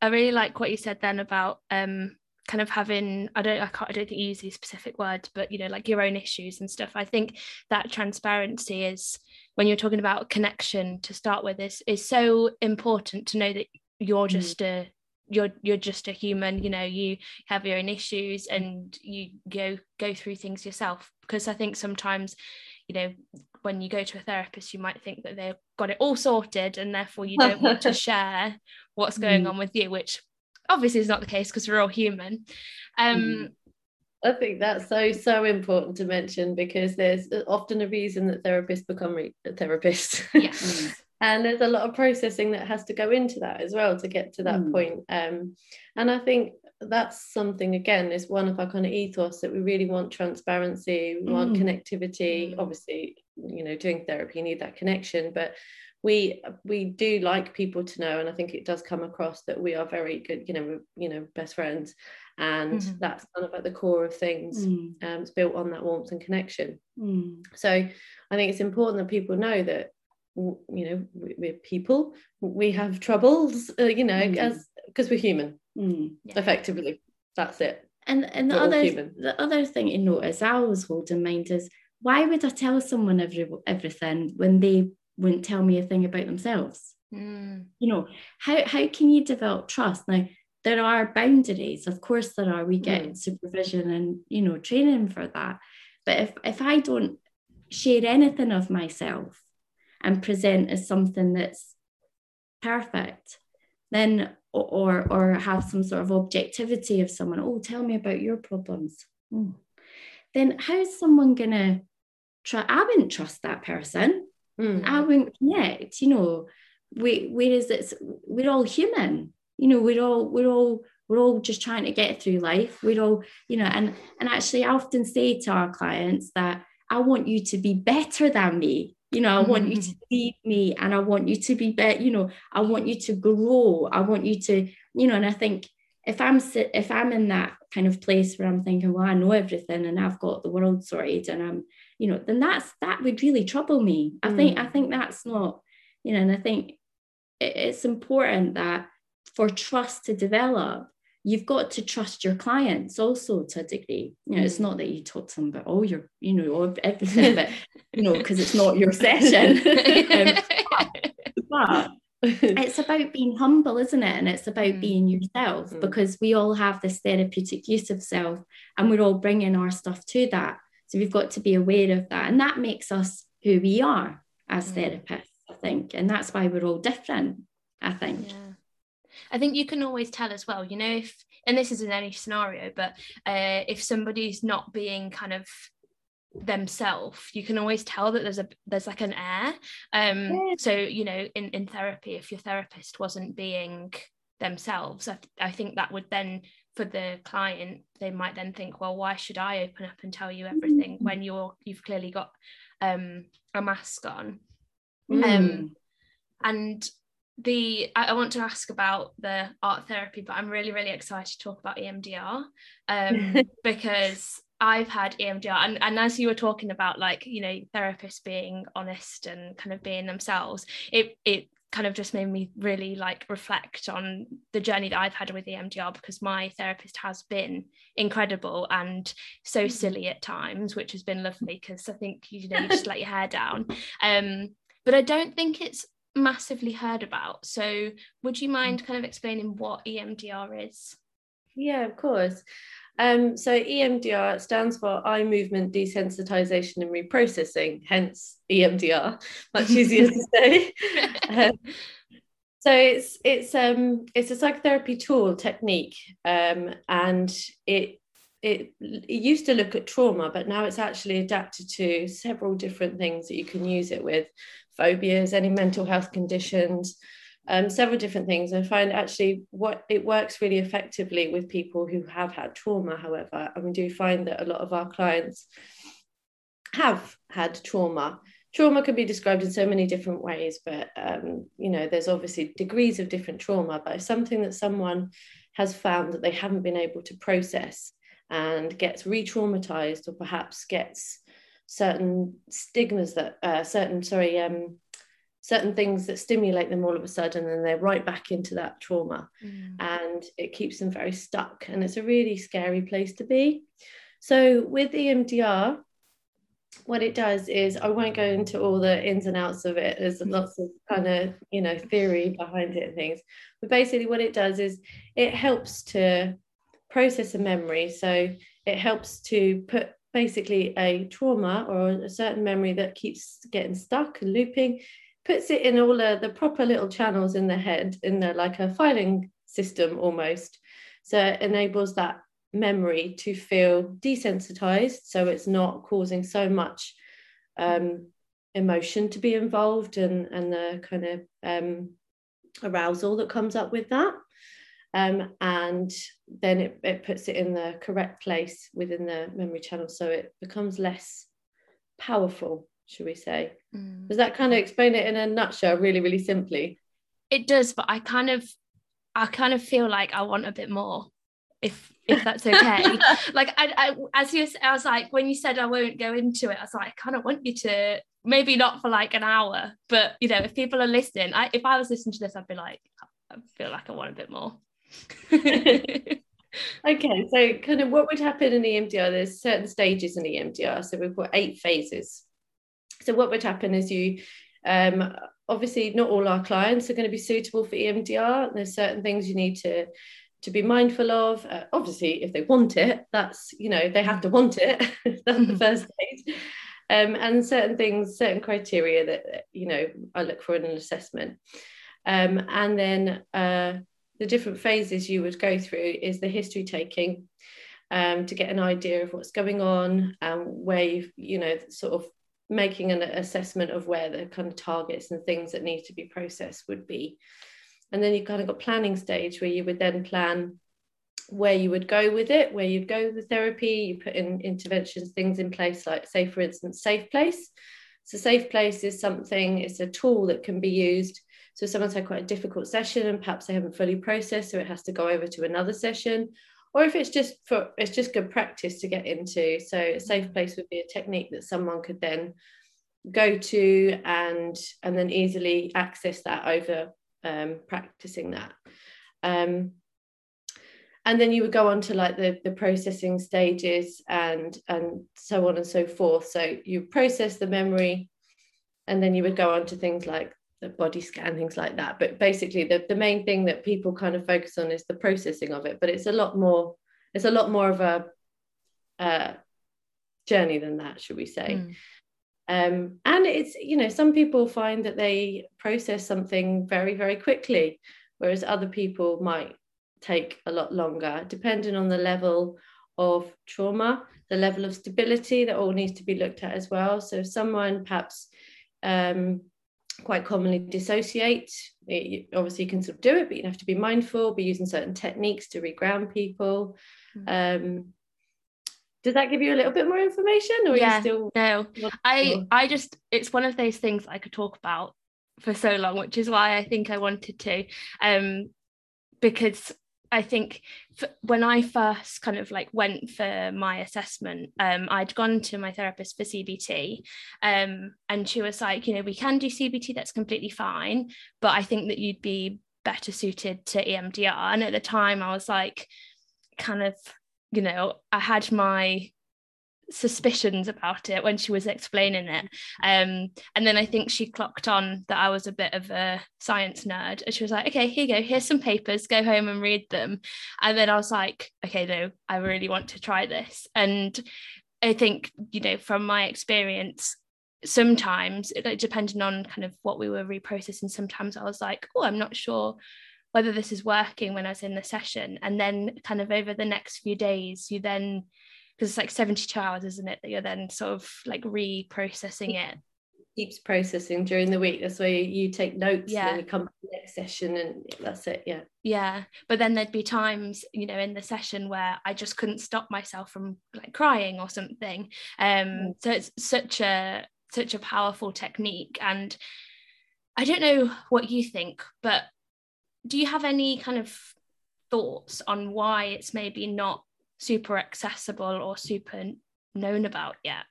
I really like what you said then about, um, kind of having, I don't I, can't, I don't think you use these specific words, but, you know, like your own issues and stuff. I think that transparency is, when you're talking about connection to start with, is is so important, to know that you're mm. just a you're you're just a human. You know, you have your own issues and you go go through things yourself, because I think sometimes, you know, when you go to a therapist, you might think that they've got it all sorted and therefore you don't want to share what's going mm. on with you, which obviously it's not the case, because we're all human. Um, I think that's so, so important to mention, because there's often a reason that therapists become re- therapists. Yeah. And there's a lot of processing that has to go into that as well to get to that mm. point. Um, and I think that's something, again, is one of our kind of ethos, that we really want transparency, we mm. want connectivity. Mm. Obviously, you know, doing therapy, you need that connection, but we we do like people to know, and I think it does come across that we are very good, you know, we're, you know, best friends, and mm-hmm. that's kind of at the core of things. Mm. Um, it's built on that warmth and connection. Mm. So I think it's important that people know that, you know, we, we're people, we have troubles, uh, you know, mm. as because we're human, mm. yeah. effectively. That's it. And and the we're other the other thing to notice, I always hold in mind, is why would I tell someone every everything when they wouldn't tell me a thing about themselves? Mm. You know, how how can you develop trust? Now, there are boundaries, of course there are, we get mm. supervision and, you know, training for that, but if if I don't share anything of myself and present as something that's perfect, then or or have some sort of objectivity of someone, oh, tell me about your problems, mm. then how is someone gonna try? I wouldn't trust that person. Mm. I wouldn't connect, you know. We, whereas it's, we're all human, you know. We're all, we're all, we're all just trying to get through life. We're all, you know. And and actually, I often say to our clients that I want you to be better than me. You know, I mm. want you to lead me, and I want you to be better. You know, I want you to grow. I want you to, you know. And I think if I'm if I'm in that kind of place where I'm thinking, well, I know everything and I've got the world sorted, and I'm, you know, then that's that would really trouble me. I mm. think I think that's not, you know, and I think it, it's important that for trust to develop, you've got to trust your clients also to a degree. You know, it's not that you talk to them about all your, you know, everything, but, you know, because it's not your session. um, but, but it's about being humble, isn't it? And it's about mm. being yourself, mm. because we all have this therapeutic use of self and we're all bringing our stuff to that. So we've got to be aware of that. And that makes us who we are as mm. therapists, I think. And that's why we're all different, I think. Yeah. I think you can always tell as well, you know, if, and this is in any scenario, but uh, if somebody's not being kind of themselves, you can always tell that there's a there's like an air. Um, yeah. So, you know, in, in therapy, if your therapist wasn't being themselves, I, th- I think that would then, for the client, they might then think, well, why should I open up and tell you everything mm-hmm. when you're you've clearly got um, a mask on? Mm. Um, and The I want to ask about the art therapy, but I'm really, really excited to talk about E M D R um, because I've had E M D R. And, and as you were talking about, like, you know, therapists being honest and kind of being themselves, it it kind of just made me really, like, reflect on the journey that I've had with E M D R, because my therapist has been incredible and so silly at times, which has been lovely because I think, you know, you just let your hair down. Um, but I don't think it's massively heard about, so would you mind kind of explaining what E M D R is? Yeah, of course. Um, so E M D R stands for eye movement desensitization and reprocessing, hence E M D R, much easier to say. Um, so it's it's um it's a psychotherapy tool technique, um, and it It, it used to look at trauma, but now it's actually adapted to several different things that you can use it with: phobias, any mental health conditions, um, several different things. I find actually what it works really effectively with people who have had trauma, however, and we do find that a lot of our clients have had trauma. Trauma can be described in so many different ways, but um, you know, there's obviously degrees of different trauma, but it's something that someone has found that they haven't been able to process and gets re-traumatized, or perhaps gets certain stigmas that uh, certain sorry um certain things that stimulate them all of a sudden, and they're right back into that trauma, mm. and it keeps them very stuck, and it's a really scary place to be. So with E M D R, what it does is, I won't go into all the ins and outs of it, there's lots of kind of, you know, theory behind it and things, but basically what it does is it helps to process a memory. So it helps to put basically a trauma or a certain memory that keeps getting stuck and looping, puts it in all the, the proper little channels in the head, in the, like a filing system almost. So it enables that memory to feel desensitized, so it's not causing so much um, emotion to be involved, and, and the kind of um, arousal that comes up with that. Um, and then it, it puts it in the correct place within the memory channel, so it becomes less powerful, should we say. Mm. Does that kind of explain it in a nutshell, really, really simply? It does, but I kind of I kind of feel like I want a bit more, if if that's okay. Like, I, I as you I was like, when you said I won't go into it, I was like, I kind of want you to, maybe not for like an hour, but, you know, if people are listening, I, if I was listening to this, I'd be like, I feel like I want a bit more. Okay, so kind of what would happen in E M D R, there's certain stages in E M D R, so we've got eight phases. So what would happen is, you um obviously not all our clients are going to be suitable for E M D R, there's certain things you need to to be mindful of, uh, obviously if they want it, that's, you know, they have to want it. That's the first stage. Um, and certain things, certain criteria that, you know, I look for in an assessment, um, and then uh the different phases you would go through is the history taking, um, to get an idea of what's going on, and where you've, you know, sort of making an assessment of where the kind of targets and things that need to be processed would be. And then you've kind of got planning stage, where you would then plan where you would go with it, where you'd go with the therapy, you put in interventions, things in place, like, say, for instance, Safe Place. So Safe Place is something, it's a tool that can be used. So if someone's had quite a difficult session and perhaps they haven't fully processed, so it has to go over to another session, or if it's just for it's just good practice to get into. So a safe place would be a technique that someone could then go to and and then easily access that over um, practicing that. Um, and then you would go on to like the, the processing stages and and so on and so forth. So you process the memory, and then you would go on to things like the body scan, things like that. But basically the, the main thing that people kind of focus on is the processing of it, but it's a lot more it's a lot more of a uh, journey than that, should we say. Mm. Um, and it's, you know, some people find that they process something very, very quickly, whereas other people might take a lot longer, depending on the level of trauma, the level of stability. That all needs to be looked at as well. So if someone perhaps um, quite commonly dissociate, it, obviously you can sort of do it, but you have to be mindful, be using certain techniques to reground people. Mm-hmm. Um, Did that give you a little bit more information, or yeah, are you still? No, I, I just, it's one of those things I could talk about for so long, which is why I think I wanted to, um, because I think f- when I first kind of like went for my assessment, um, I'd gone to my therapist for C B T, um, and she was like, you know, we can do C B T, that's completely fine, but I think that you'd be better suited to E M D R. And at the time I was like, kind of, you know, I had my suspicions about it when she was explaining it. Um, and then I think she clocked on that I was a bit of a science nerd. And she was like, okay, here you go, here's some papers, go home and read them. And then I was like, okay, no, I really want to try this. And I think, you know, from my experience, sometimes, like, depending on kind of what we were reprocessing, sometimes I was like, oh, I'm not sure whether this is working when I was in the session. And then kind of over the next few days, you then, because it's like seventy-two hours, isn't it, that you're then sort of like reprocessing it. Keeps processing during the week. That's where you take notes, yeah, and then you come to the next session and that's it, yeah. Yeah, but then there'd be times, you know, in the session where I just couldn't stop myself from like crying or something. Um, so it's such a, such a powerful technique. And I don't know what you think, but do you have any kind of thoughts on why it's maybe not super accessible or super known about yet?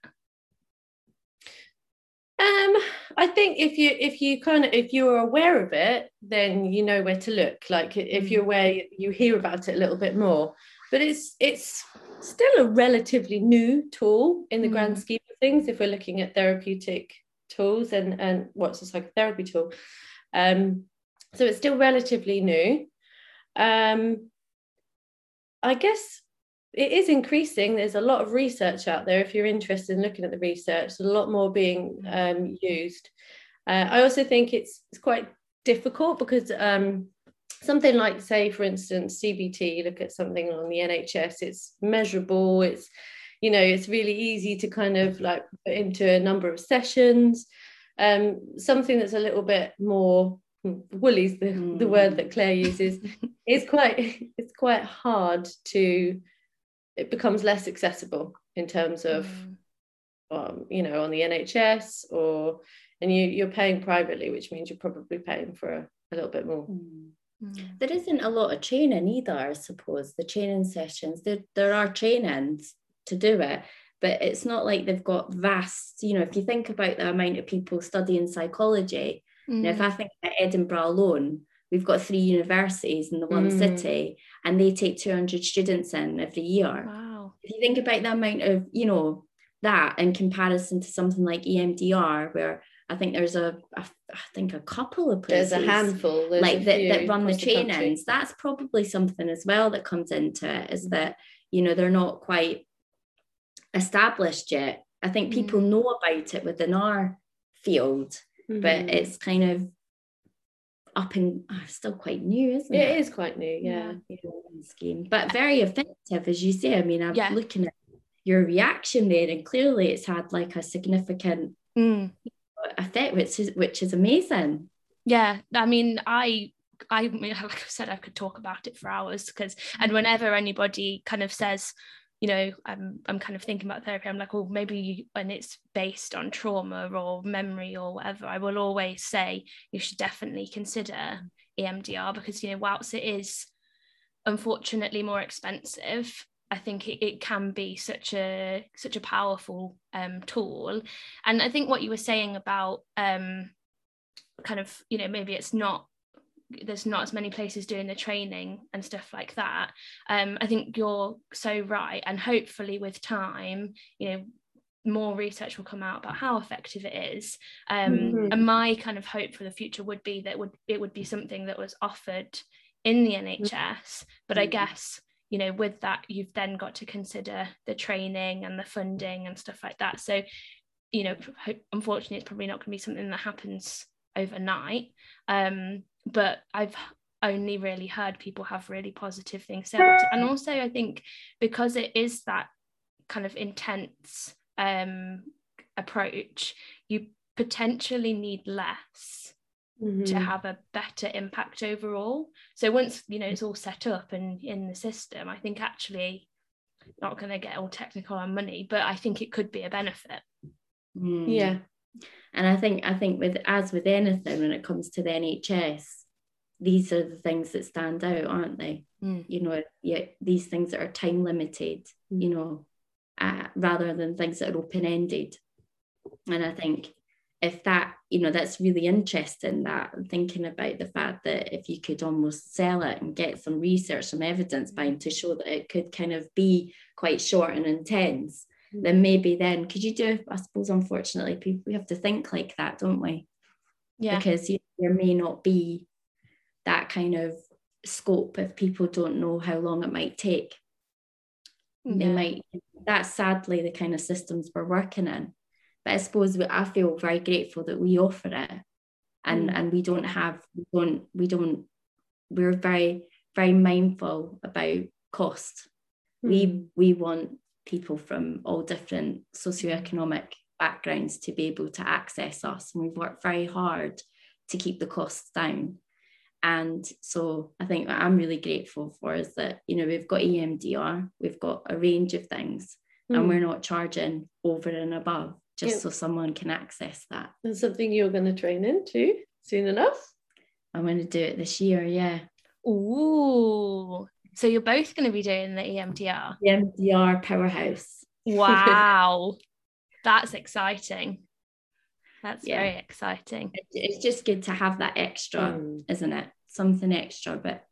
Um, I think if you if you kind of if you're aware of it, then you know where to look. Like if you're aware, you hear about it a little bit more. But it's it's still a relatively new tool in the mm. grand scheme of things. If we're looking at therapeutic tools and and what's a psychotherapy tool. Um, So it's still relatively new. Um, I guess it is increasing. There's a lot of research out there. If you're interested in looking at the research, there's a lot more being um, used. Uh, I also think it's, it's quite difficult because um, something like, say, for instance, C B T, you look at something on the N H S, it's measurable. It's, you know, it's really easy to kind of like put into a number of sessions. Um, something that's a little bit more woolly's the, mm. the word that Claire uses. It's quite it's quite hard to, it becomes less accessible in terms of, mm. um, you know, on the N H S or, and you, you're paying privately, which means you're probably paying for a, a little bit more. Mm. Mm. There isn't a lot of training either, I suppose. The training sessions, there, there are trainings to do it, but it's not like they've got vast, you know, if you think about the amount of people studying psychology. Now, if I think about Edinburgh alone, we've got three universities in the one mm. city, and they take two hundred students in every year. Wow. If you think about the amount of, you know, that in comparison to something like E M D R, where I think there's a, a I think a couple of places. There's a handful. There's like a that, that run the trainings. That's probably something as well that comes into it, is that, you know, they're not quite established yet. I think people mm. know about it within our field. Mm-hmm. But it's kind of up and oh, still quite new, isn't it? It is quite new, yeah. yeah. But very effective, as you say. I mean, I'm yeah. looking at your reaction there, and clearly it's had like a significant mm. effect, which is which is amazing. Yeah, I mean, I. I like I said, I could talk about it for hours because, and whenever anybody kind of says, you know, I'm, I'm kind of thinking about therapy, I'm like, oh, maybe when it's based on trauma or memory or whatever, I will always say you should definitely consider E M D R, because, you know, whilst it is unfortunately more expensive, I think it, it can be such a such a powerful um, tool. And I think what you were saying about um, kind of, you know, maybe it's not, there's not as many places doing the training and stuff like that. Um, I think you're so right. And hopefully with time, you know, more research will come out about how effective it is. Um, mm-hmm. And my kind of hope for the future would be that it would, it would be something that was offered in the N H S. But I guess, you know, with that, you've then got to consider the training and the funding and stuff like that. So, you know, unfortunately, it's probably not going to be something that happens overnight. Um, but I've only really heard people have really positive things said. And also, I think because it is that kind of intense um, approach, you potentially need less mm-hmm. to have a better impact overall. So once, you know, it's all set up and in the system, I think actually, not going to get all technical on money, but I think it could be a benefit. Mm. Yeah. And I think I think with as with anything when it comes to the N H S, these are the things that stand out, aren't they? Mm. You know, yeah, these things that are time limited, mm. you know, uh, rather than things that are open-ended. And I think if that, you know, that's really interesting, that I'm thinking about the fact that if you could almost sell it and get some research, some evidence behind to show that it could kind of be quite short and intense, mm-hmm. then maybe then, because you do, I suppose, unfortunately, people, we have to think like that, don't we? Yeah. Because you, there may not be that kind of scope if people don't know how long it might take. Mm-hmm. They might, that's sadly the kind of systems we're working in. But I suppose I feel very grateful that we offer it, and and we don't have we don't we don't we're very very mindful about cost. Mm-hmm. We we want people from all different socioeconomic backgrounds to be able to access us, and we've worked very hard to keep the costs down. And so I think what I'm really grateful for is that, you know, we've got E M D R, we've got a range of things, mm-hmm. and we're not charging over and above. Just yep. so someone can access that. And something you're going to train into soon enough? I'm going to do it this year, yeah. Ooh. So you're both going to be doing the E M D R? The E M D R powerhouse. Wow. That's exciting. That's yeah. very exciting. It's just good to have that extra, mm. isn't it? Something extra. But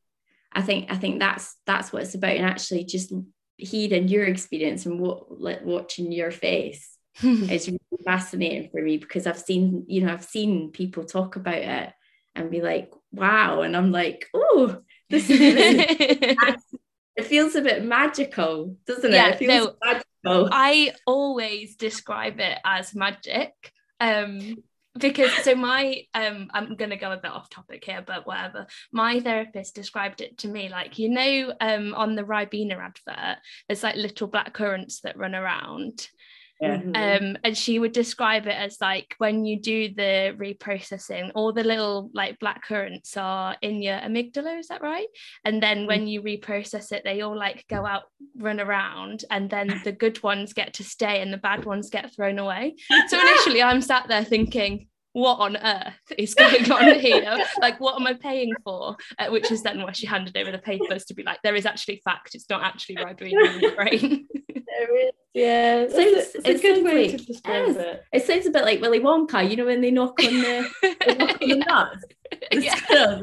I think I think that's that's what it's about. And actually just hearing your experience and what, like, watching your face. It's really fascinating for me, because I've seen, you know, I've seen people talk about it and be like, wow, and I'm like, oh, this is really it feels a bit magical, doesn't it? Yeah, it feels no, magical. I always describe it as magic, um, because so my um, I'm gonna go a bit off topic here, but whatever. My therapist described it to me like, you know, um, on the Ribena advert, there's like little black currants that run around. Yeah. Um, and she would describe it as like when you do the reprocessing, all the little like black currants are in your amygdala, is that right? And then mm-hmm. when you reprocess it, they all like go out, run around, and then the good ones get to stay and the bad ones get thrown away. So initially I'm sat there thinking, what on earth is going on here? Like, what am I paying for? Uh, which is then why she handed over the papers to be like, there is actually fact, it's not actually ribena in your brain. There is, yeah. It's, it's, it's a good way like, to describe yes. it. It sounds a bit like Willy Wonka, you know, when they knock on the, they knock on yeah. the nuts, the yeah. stuff,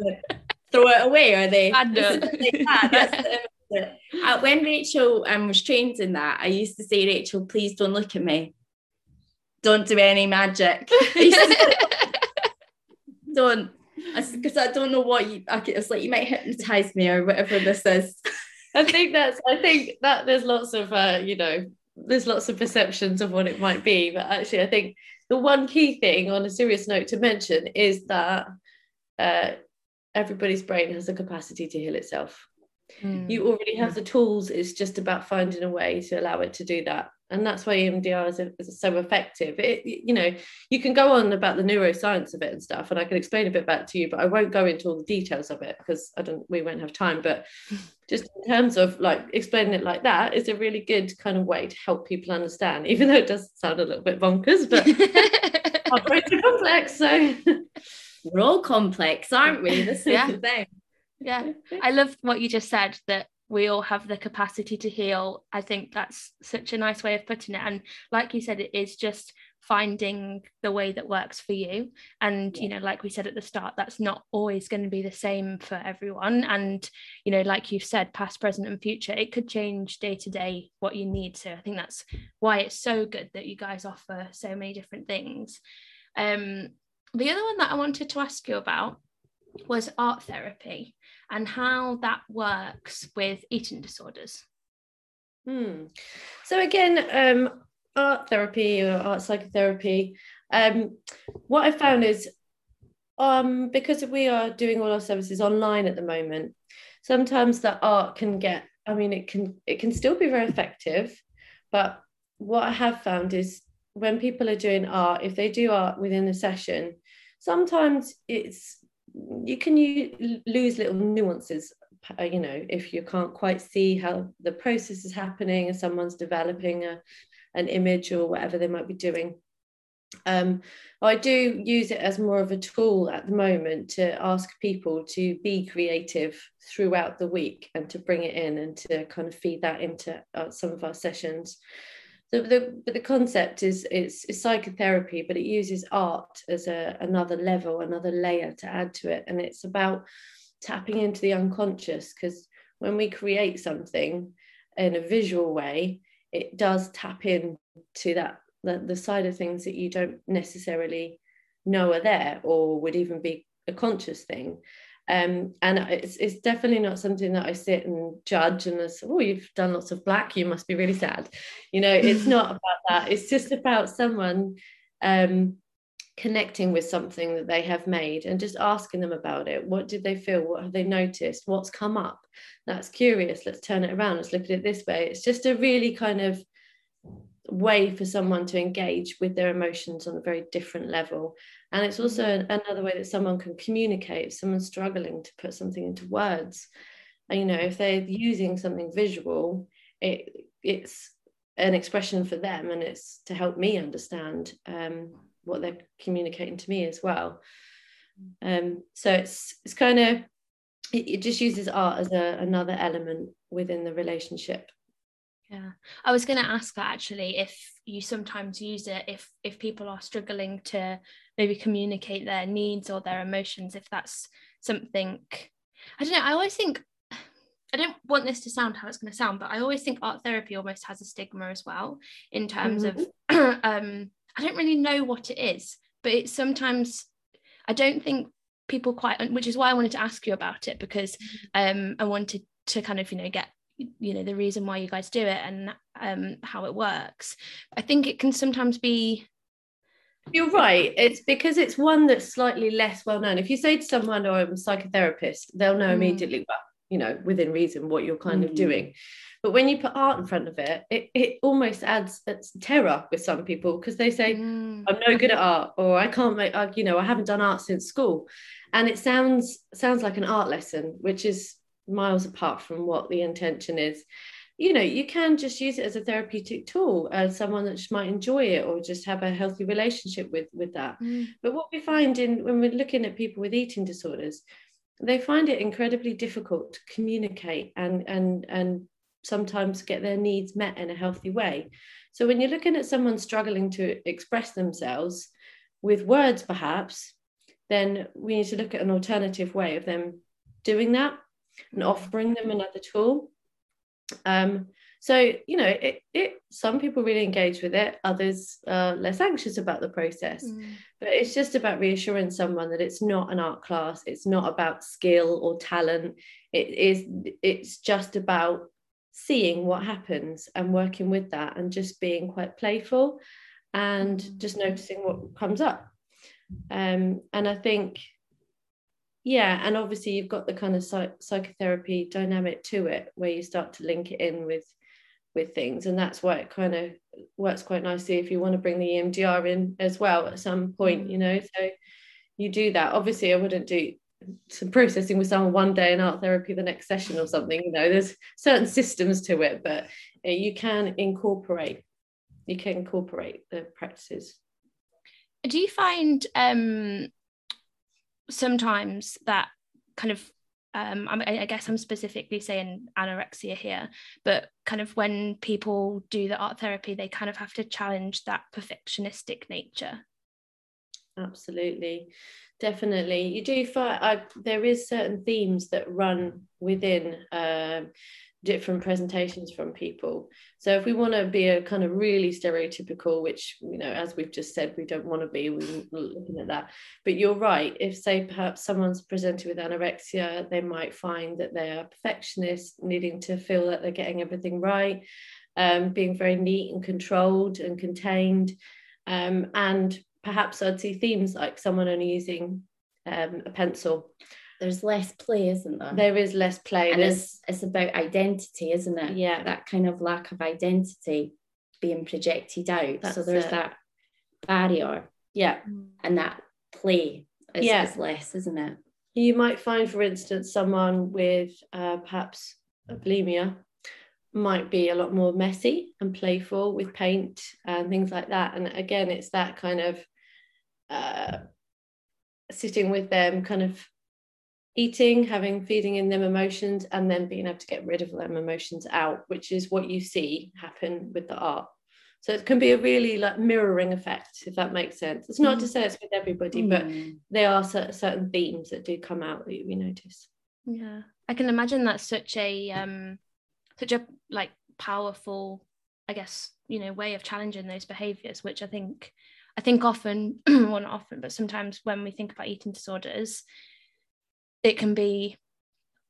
throw it away, are they? I know. Like that. That's yeah. the, uh, when Rachel um, was trained in that, I used to say, Rachel, please don't look at me. Don't do any magic. Don't, because I, I don't know what you. I, it's like you might hypnotize me or whatever this is. I think that's. I think that there's lots of, uh, you know, there's lots of perceptions of what it might be. But actually, I think the one key thing on a serious note to mention is that uh, everybody's brain has the capacity to heal itself. Mm. You already have the tools. It's just about finding a way to allow it to do that. And that's why E M D R is, is so effective. It, you know, you can go on about the neuroscience of it and stuff, and I can explain a bit back to you, but I won't go into all the details of it because I don't, we won't have time. But just in terms of like explaining it like that, it's a really good kind of way to help people understand, even though it does sound a little bit bonkers, but I'm very complex. So we're all complex, aren't we? This is yeah. the thing. Yeah, I love what you just said, that we all have the capacity to heal. I think that's such a nice way of putting it. And like you said, it is just finding the way that works for you. And, yeah. you know, like we said at the start, that's not always going to be the same for everyone. And, you know, like you've said, past, present and future, it could change day to day what you need. So I think that's why it's so good that you guys offer so many different things. Um, the other one that I wanted to ask you about was art therapy and how that works with eating disorders. Hmm. So again, um, art therapy or art psychotherapy, um, what I found is um, because we are doing all our services online at the moment, sometimes the art can get, I mean, it can, it can still be very effective, but what I have found is when people are doing art, if they do art within a session, sometimes it's, you can you lose little nuances, you know, if you can't quite see how the process is happening and someone's developing a, an image or whatever they might be doing. Um, I do use it as more of a tool at the moment to ask people to be creative throughout the week and to bring it in and to kind of feed that into uh, some of our sessions. The, the, but the concept is it's, it's psychotherapy, but it uses art as a, another level, another layer to add to it. And it's about tapping into the unconscious, because when we create something in a visual way, it does tap into that, the, the side of things that you don't necessarily know are there or would even be a conscious thing. Um, and it's, it's definitely not something that I sit and judge and say, oh, you've done lots of black, you must be really sad. You know, it's not about that. It's just about someone um, connecting with something that they have made and just asking them about it. What did they feel? What have they noticed? What's come up? That's curious. Let's turn it around. Let's look at it this way. It's just a really kind of way for someone to engage with their emotions on a very different level. And it's also another way that someone can communicate if someone's struggling to put something into words. And, you know, if they're using something visual, it it's an expression for them, and it's to help me understand um, what they're communicating to me as well. Um, so it's it's kind of, it, it just uses art as a, another element within the relationship. Yeah, I was going to ask that actually, if you sometimes use it, if if people are struggling to maybe communicate their needs or their emotions, if that's something, I don't know, I always think, I don't want this to sound how it's going to sound, but I always think art therapy almost has a stigma as well, in terms mm-hmm. of, um, I don't really know what it is, but it's sometimes, I don't think people quite, which is why I wanted to ask you about it, because um, I wanted to kind of, you know, get you know the reason why you guys do it and um how it works. I think it can sometimes be, you're right, it's because it's one that's slightly less well known. If you say to someone, oh, I'm a psychotherapist, they'll know mm. immediately, well, you know, within reason, what you're kind mm. of doing. But when you put art in front of it, it, it almost adds terror with some people, because they say mm. I'm no good at art, or I can't make uh, you know I haven't done art since school, and it sounds sounds like an art lesson, which is miles apart from what the intention is. You know, you can just use it as a therapeutic tool, as someone that might enjoy it or just have a healthy relationship with with that. Mm. But what we find in when we're looking at people with eating disorders, they find it incredibly difficult to communicate and and and sometimes get their needs met in a healthy way. So when you're looking at someone struggling to express themselves with words, perhaps, then we need to look at an alternative way of them doing that and offering them another tool. Um, so, you know, it, it. Some people really engage with it, others are less anxious about the process. Mm. But it's just about reassuring someone that it's not an art class, it's not about skill or talent, it is, it's just about seeing what happens and working with that and just being quite playful and just noticing what comes up. Um, and I think Yeah, and obviously you've got the kind of psych psychotherapy dynamic to it, where you start to link it in with with things, and that's why it kind of works quite nicely if you want to bring the E M D R in as well at some point, you know. So you do that. Obviously I wouldn't do some processing with someone one day and art therapy the next session or something, you know, there's certain systems to it, but you can incorporate you can incorporate the practices. Do you find um sometimes that kind of Um, I guess I'm specifically saying anorexia here, but kind of when people do the art therapy, they kind of have to challenge that perfectionistic nature? Absolutely, definitely. You do find I, there is certain themes that run within uh, different presentations from people. So if we want to be a kind of really stereotypical, which, you know, as we've just said, we don't want to be, we're looking at that. But you're right, if say perhaps someone's presented with anorexia, they might find that they are perfectionists, needing to feel that they're getting everything right, um, being very neat and controlled and contained, um, and perhaps I'd see themes like someone only using um, a pencil. There's less play, isn't there? There is less play. And it's, it's about identity, isn't it? Yeah. That kind of lack of identity being projected out. That's so there's it. That barrier. Yeah. And that play is, yeah. is less, isn't it? You might find, for instance, someone with uh, perhaps bulimia might be a lot more messy and playful with paint and things like that. And again, it's that kind of uh, sitting with them, kind of eating, having, feeding in them emotions, and then being able to get rid of them emotions out, which is what you see happen with the art. So it can be a really like mirroring effect, if that makes sense. It's not mm. to say it's with everybody, mm. but there are certain themes that do come out that we notice. Yeah, I can imagine that's such a um such a like powerful, I guess, you know, way of challenging those behaviors, which I think I think often well not often but sometimes when we think about eating disorders, it can be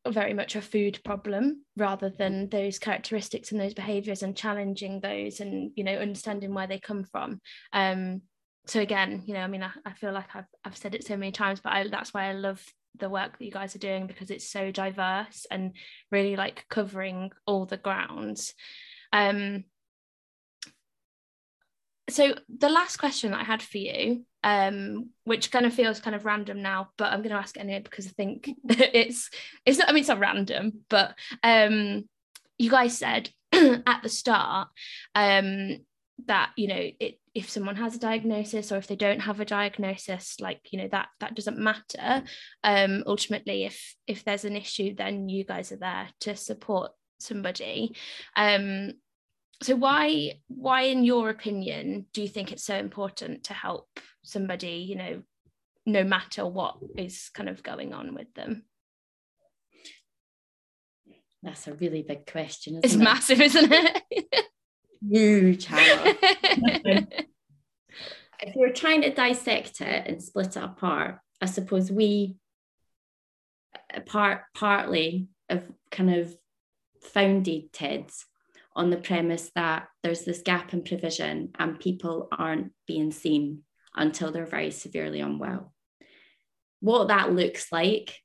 very much a food problem rather than those characteristics and those behaviors and challenging those and, you know, understanding where they come from. Um so again, you know, I mean, I, I feel like I've, I've said it so many times, but I, that's why I love the work that you guys are doing, because it's so diverse and really like covering all the grounds. Um so the last question that I had for you, um which kind of feels kind of random now, but I'm going to ask it anyway because I think it's it's not I mean it's not random, but um you guys said at the start um that, you know, it if someone has a diagnosis or if they don't have a diagnosis, like, you know, that that doesn't matter. Um ultimately, if if there's an issue, then you guys are there to support somebody. Um so why why in your opinion do you think it's so important to help somebody, you know, no matter what is kind of going on with them? That's a really big question, isn't it? It's massive, isn't it? Huge. If we're trying to dissect it and split it apart, I suppose we part partly have kind of founded T E D S on the premise that there's this gap in provision and people aren't being seen until they're very severely unwell. What that looks like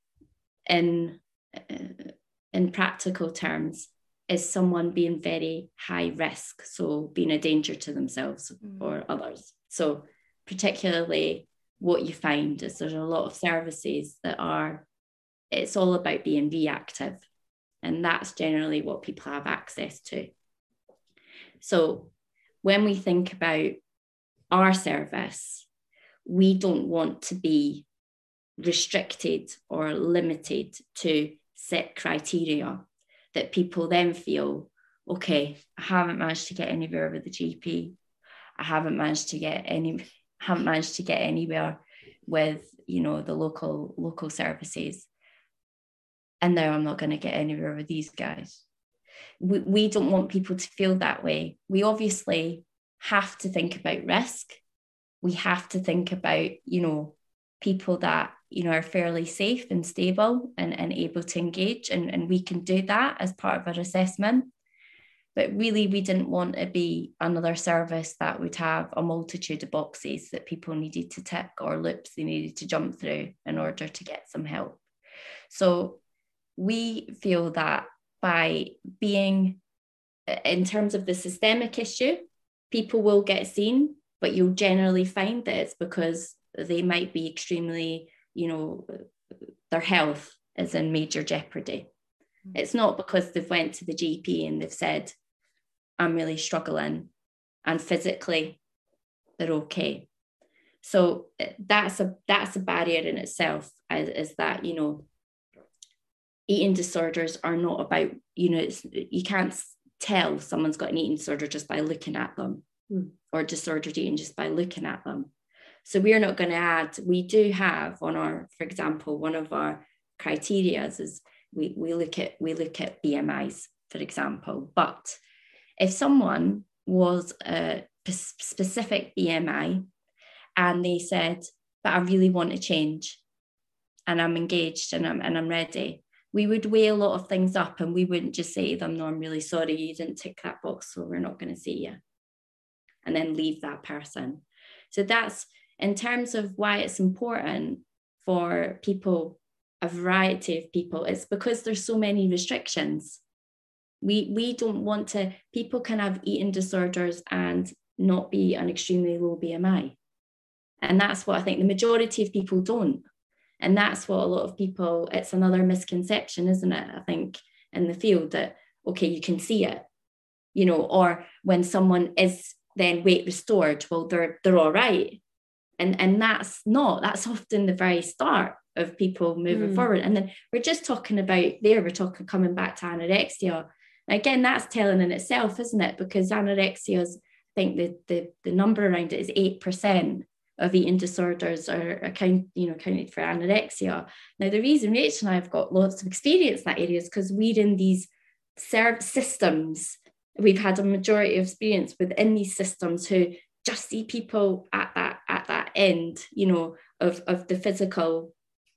in uh, in practical terms is someone being very high risk, so being a danger to themselves mm. or others. So particularly what you find is there's a lot of services that are, it's all about being reactive, and that's generally what people have access to. So when we think about our service, we don't want to be restricted or limited to set criteria that people then feel, okay, I haven't managed to get anywhere with the G P. I haven't managed to get any, haven't managed to get anywhere with, you know, the local local services. And now I'm not going to get anywhere with these guys. We, we don't want people to feel that way. We obviously have to think about risk. We have to think about, you know, people that, you know, are fairly safe and stable and, and able to engage, and, and we can do that as part of our assessment. But really, we didn't want to be another service that would have a multitude of boxes that people needed to tick or loops they needed to jump through in order to get some help. So we feel that by being, in terms of the systemic issue, people will get seen, but you'll generally find that it's because they might be extremely, you know, their health is in major jeopardy. It's not because they've went to the G P and they've said, I'm really struggling, and physically they're okay. So that's a that's a barrier in itself, is, is that, you know, eating disorders are not about, you know, it's, you can't tell someone's got an eating disorder just by looking at them, mm. or disordered eating just by looking at them. So we're not going to add, we do have on our, for example, one of our criterias is we, we look at we look at B M Is, for example. But if someone was a specific B M I and they said, but I really want to change and I'm engaged and I'm, and I'm ready, we would weigh a lot of things up and we wouldn't just say to them, no, I'm really sorry, you didn't tick that box, so we're not going to see you, and then leave that person. So that's in terms of why it's important for people, a variety of people. It's because there's so many restrictions. We, we don't want to, people can have eating disorders and not be an extremely low B M I. And that's what I think the majority of people don't. And that's what a lot of people, it's another misconception, isn't it? I think in the field that, okay, you can see it, you know, or when someone is then weight restored, well, they're, they're all right. And, and that's not, that's often the very start of people moving mm. forward. And then we're just talking about there, we're talking coming back to anorexia. And again, that's telling in itself, isn't it? Because anorexia is, I think the, the, the number around it is eight percent of eating disorders are account, you know, accounted for anorexia. Now, the reason Rachel and I have got lots of experience in that area is because we're in these served systems. We've had a majority of experience within these systems who just see people at that, at that end, you know, of, of the physical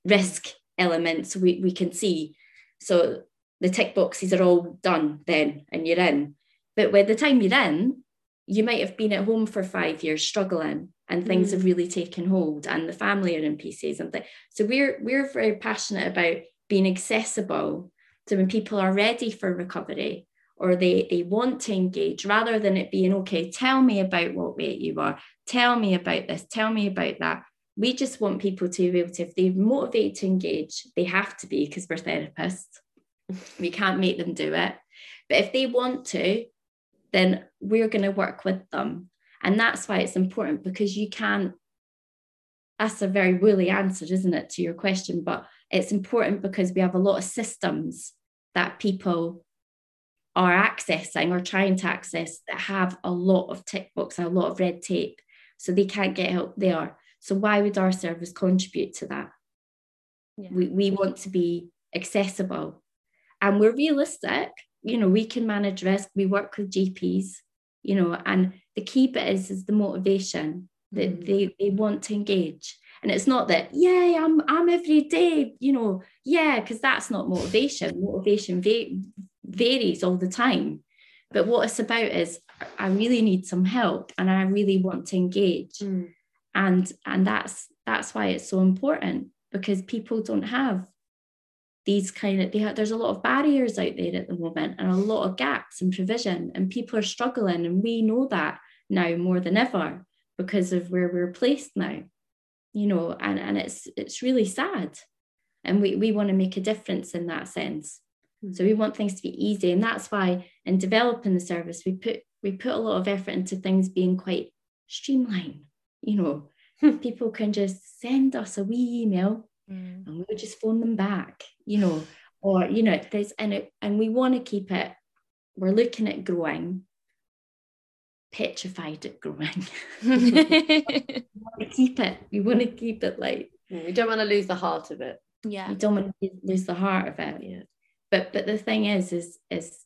risk elements we, we can see. So the tick boxes are all done then and you're in. But by the time you're in, you might have been at home for five years struggling and things mm. have really taken hold and the family are in pieces. And th- so we're we're very passionate about being accessible to when people are ready for recovery or they, they want to engage, rather than it being, okay, tell me about what weight you are, tell me about this, tell me about that. We just want people to be able to, if they're motivated to engage, they have to be, because we're therapists. We can't make them do it. But if they want to, then we're going to work with them. And that's why it's important, because you can't, that's a very woolly answer, isn't it, to your question? But it's important because we have a lot of systems that people are accessing or trying to access that have a lot of tick box and a lot of red tape. So they can't get help there. So why would our service contribute to that? Yeah. We, we want to be accessible and we're realistic. You know, we can manage risk. We work with G Ps, you know, and the key bit is, is the motivation that mm-hmm. they, they want to engage. And it's not that, yay, I'm, I'm every day, you know, yeah, because that's not motivation. Motivation va- varies all the time. But what it's about is, I really need some help and I really want to engage. Mm. And and that's that's why it's so important, because people don't have these kind of, they have, there's a lot of barriers out there at the moment and a lot of gaps in provision, and people are struggling, and we know that now more than ever because of where we're placed now, you know, and, and it's it's really sad, and we, we want to make a difference in that sense. Mm-hmm. So we want things to be easy, and that's why in developing the service we put we put a lot of effort into things being quite streamlined. You know, people can just send us a wee email mm. and we'll just phone them back, you know, or, you know, there's, and, it, and we want to keep it, we're looking at growing, petrified at growing. We want to keep it, we want to keep it like. Yeah, we don't want to lose the heart of it. Yeah. We don't want to lose the heart of it. Yeah. But, but the thing is, is, is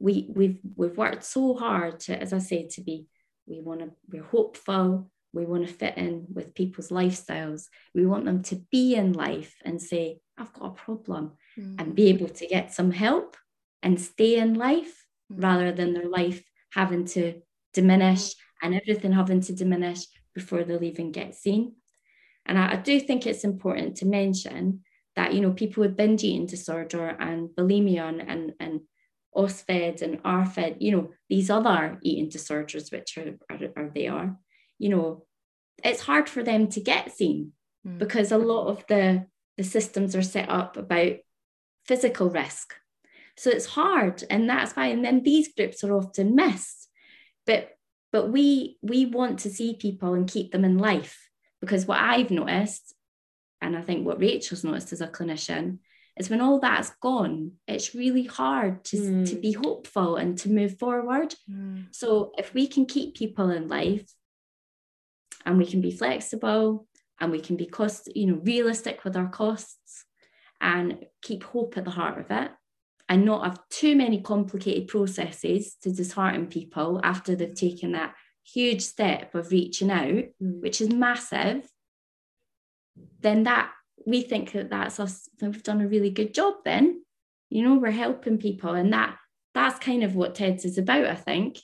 we, we've, we've worked so hard to, as I say, to be, We want to, we're hopeful, we want to fit in with people's lifestyles. We want them to be in life and say, I've got a problem mm. and be able to get some help and stay in life rather than their life having to diminish and everything having to diminish before they'll even get seen. And I, I do think it's important to mention that, you know, people with binge eating disorder and bulimia and, and, and O S F E D and ARFED, you know, these other eating disorders, which are, are, are they are, you know, it's hard for them to get seen mm. because a lot of the, the systems are set up about physical risk. So it's hard, and that's why, and then these groups are often missed. But but we we want to see people and keep them in life, because what I've noticed, and I think what Rachel's noticed as a clinician, is when all that's gone, it's really hard to, mm. to be hopeful and to move forward. Mm. So if we can keep people in life, and we can be flexible, and we can be cost, you know, realistic with our costs, and keep hope at the heart of it, and not have too many complicated processes to dishearten people after they've taken that huge step of reaching out, mm. which is massive, then that, we think that that's us, that we've done a really good job then. You know, we're helping people, and that that's kind of what TEDS is about, I think,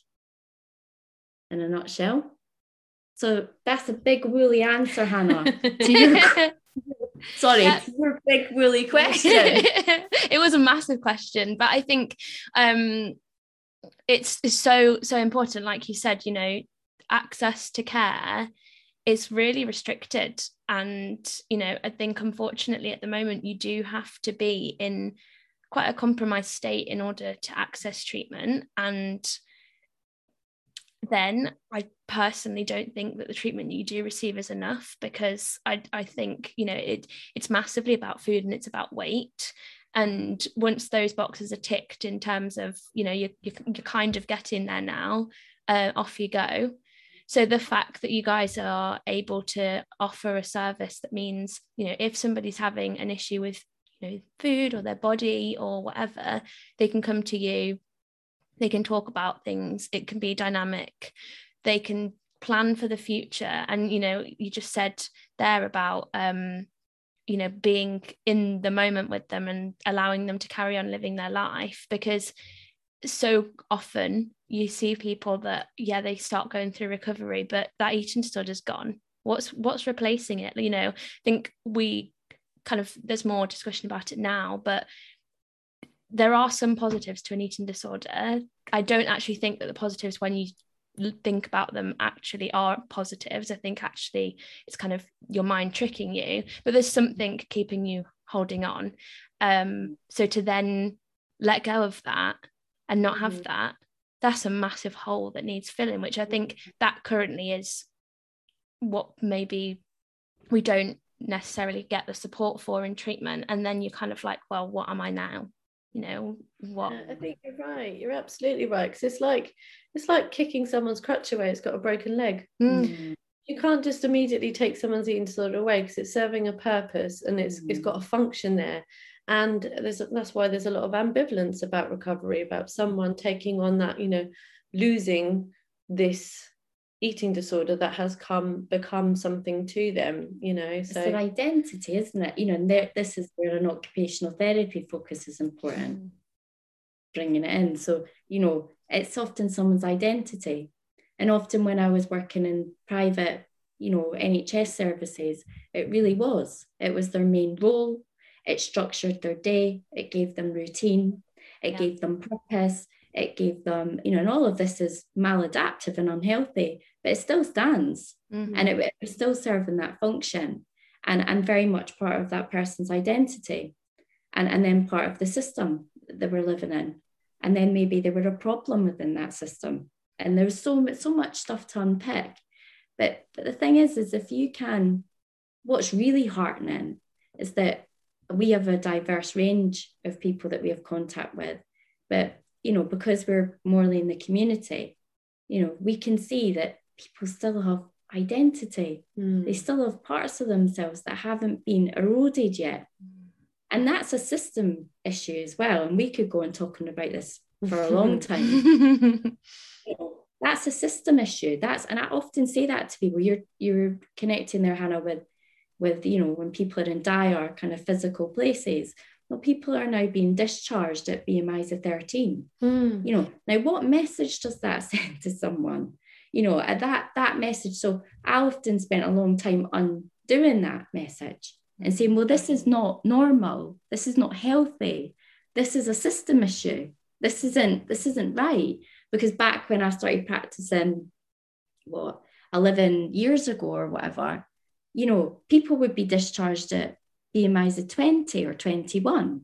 in a nutshell. So that's a big woolly answer, Hannah, to your Sorry, yes. your big woolly question. It was a massive question, but I think um, it's, it's so, so important. Like you said, you know, access to care is really restricted. And, you know, I think unfortunately at the moment, you do have to be in quite a compromised state in order to access treatment. And then I personally don't think that the treatment you do receive is enough, because I I think, you know, it it's massively about food and it's about weight. And once those boxes are ticked in terms of, you know, you're, you're kind of getting there now, uh, off you go. So the fact that you guys are able to offer a service that means, you know, if somebody's having an issue with, you know, food or their body or whatever, they can come to you. They can talk about things. It can be dynamic. They can plan for the future. And, you know, you just said there about, um, you know, being in the moment with them and allowing them to carry on living their life, because so often you see people that, yeah, they start going through recovery, but that eating disorder is gone. What's, what's replacing it? You know, I think we kind of, there's more discussion about it now, but there are some positives to an eating disorder. I don't actually think that the positives, when you think about them, actually are positives. I think actually it's kind of your mind tricking you, but there's something keeping you holding on. Um, so to then let go of that and not have mm-hmm. that, that's a massive hole that needs filling, which I think that currently is what maybe we don't necessarily get the support for in treatment. And then you're kind of like, well, what am I now? You know what? Yeah, I think you're right. You're absolutely right, because it's like it's like kicking someone's crutch away. It's got a broken leg. Mm. You can't just immediately take someone's eating disorder away, because it's serving a purpose and it's mm. it's got a function there. And there's that's why there's a lot of ambivalence about recovery, about someone taking on that, you know, losing this eating disorder that has come become something to them, you know. So it's an identity, isn't it? You know, and this is where an occupational therapy focus is important, mm. bringing it in. So, you know, it's often someone's identity. And often when I was working in private, you know, N H S services, it really was. It was their main role. It structured their day. It gave them routine. It yeah. gave them purpose. It gave them, you know, and all of this is maladaptive and unhealthy, but it still stands mm-hmm. and it was still serving that function and, and very much part of that person's identity and, and then part of the system that we're living in. And then maybe they were a problem within that system. And there's so, so much stuff to unpick. But, but the thing is, is if you can, what's really heartening is that we have a diverse range of people that we have contact with, but you know, because we're morely in the community, you know, we can see that people still have identity. Mm. They still have parts of themselves that haven't been eroded yet. Mm. And that's a system issue as well. And we could go on talking about this for a long time. You know, that's a system issue. That's, and I often say that to people, you're, you're connecting there, Hannah, with, with, you know, when people are in dire kind of physical places, well, people are now being discharged at B M Is of thirteen. Mm. You know, now what message does that send to someone? You know, at that that message. So I often spent a long time undoing that message and saying, well, this is not normal. This is not healthy. This is a system issue. This isn't this isn't right. Because back when I started practicing, what, eleven years ago or whatever, you know, people would be discharged at B M Is of twenty or twenty-one,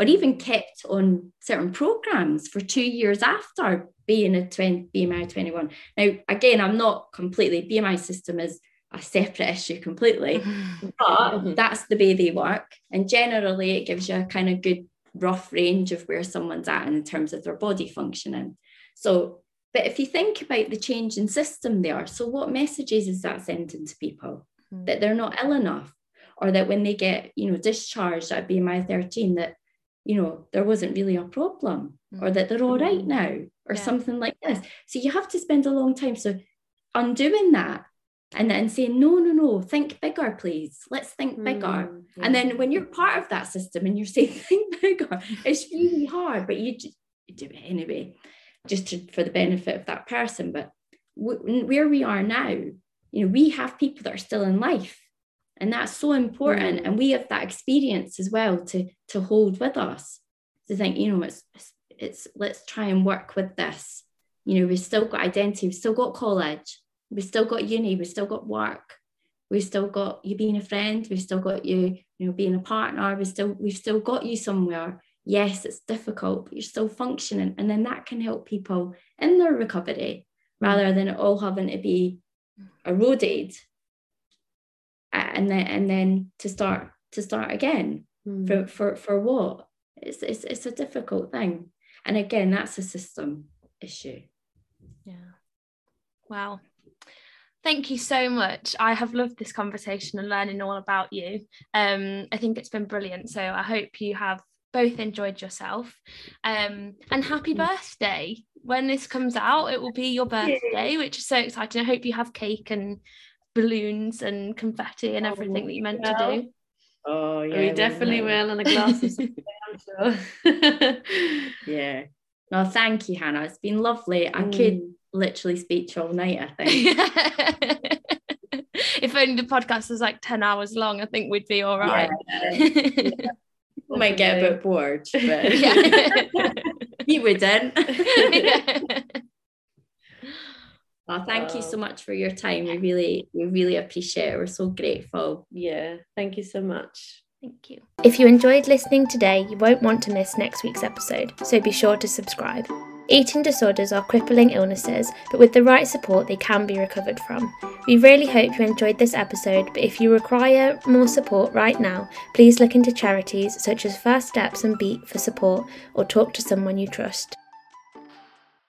or even kept on certain programs for two years after being a twenty, B M I twenty-one. Now, again, I'm not completely, B M I system is a separate issue completely, but that's the way they work. And generally, it gives you a kind of good rough range of where someone's at in terms of their body functioning. So, but if you think about the change in system there, so what messages is that sending to people? Mm-hmm. That they're not ill enough, or that when they get, you know, discharged at B M I thirteen, that, you know, there wasn't really a problem, mm-hmm. or that they're all right now, or yeah. something like this. So you have to spend a long time so undoing that, and then saying, no, no, no, think bigger, please. Let's think mm-hmm. bigger. Yeah. And then when you're part of that system and you're saying, think bigger, it's really hard, but you, just, you do it anyway, just to, for the benefit of that person. But w- where we are now, you know, we have people that are still in life. And that's so important. Mm. And we have that experience as well to, to hold with us, to think, you know, it's, it's, it's, let's try and work with this. You know, we've still got identity, we've still got college, we've still got uni, we've still got work, we've still got you being a friend, we've still got you, you know, being a partner, we've still, we've still got you somewhere. Yes, it's difficult, but you're still functioning. And then that can help people in their recovery, rather than it all having to be eroded. And then and then to start to start again mm. for, for for what? It's, it's it's a difficult thing. And again, that's a system issue. Yeah. Wow. Thank you so much. I have loved this conversation and learning all about you. Um, I think it's been brilliant. So I hope you have both enjoyed yourself. Um, and happy birthday. When this comes out, it will be your birthday, which is so exciting. I hope you have cake and balloons and confetti and everything oh, that you meant yeah. to do. Oh yeah, we definitely will, and a glass of something, I'm sure. Yeah. No, thank you, Hannah. It's been lovely. Mm. I could literally speak all night, I think. Yeah. If only the podcast was like ten hours long, I think we'd be all right. Yeah. Yeah. We might get a bit bored, but yeah. You wouldn't. Yeah. Oh, thank you so much for your time. We really, we really appreciate it. We're so grateful. Yeah, thank you so much. Thank you. If you enjoyed listening today, you won't want to miss next week's episode, so be sure to subscribe. Eating disorders are crippling illnesses, but with the right support, they can be recovered from. We really hope you enjoyed this episode, but if you require more support right now, please look into charities such as First Steps and Beat for support, or talk to someone you trust.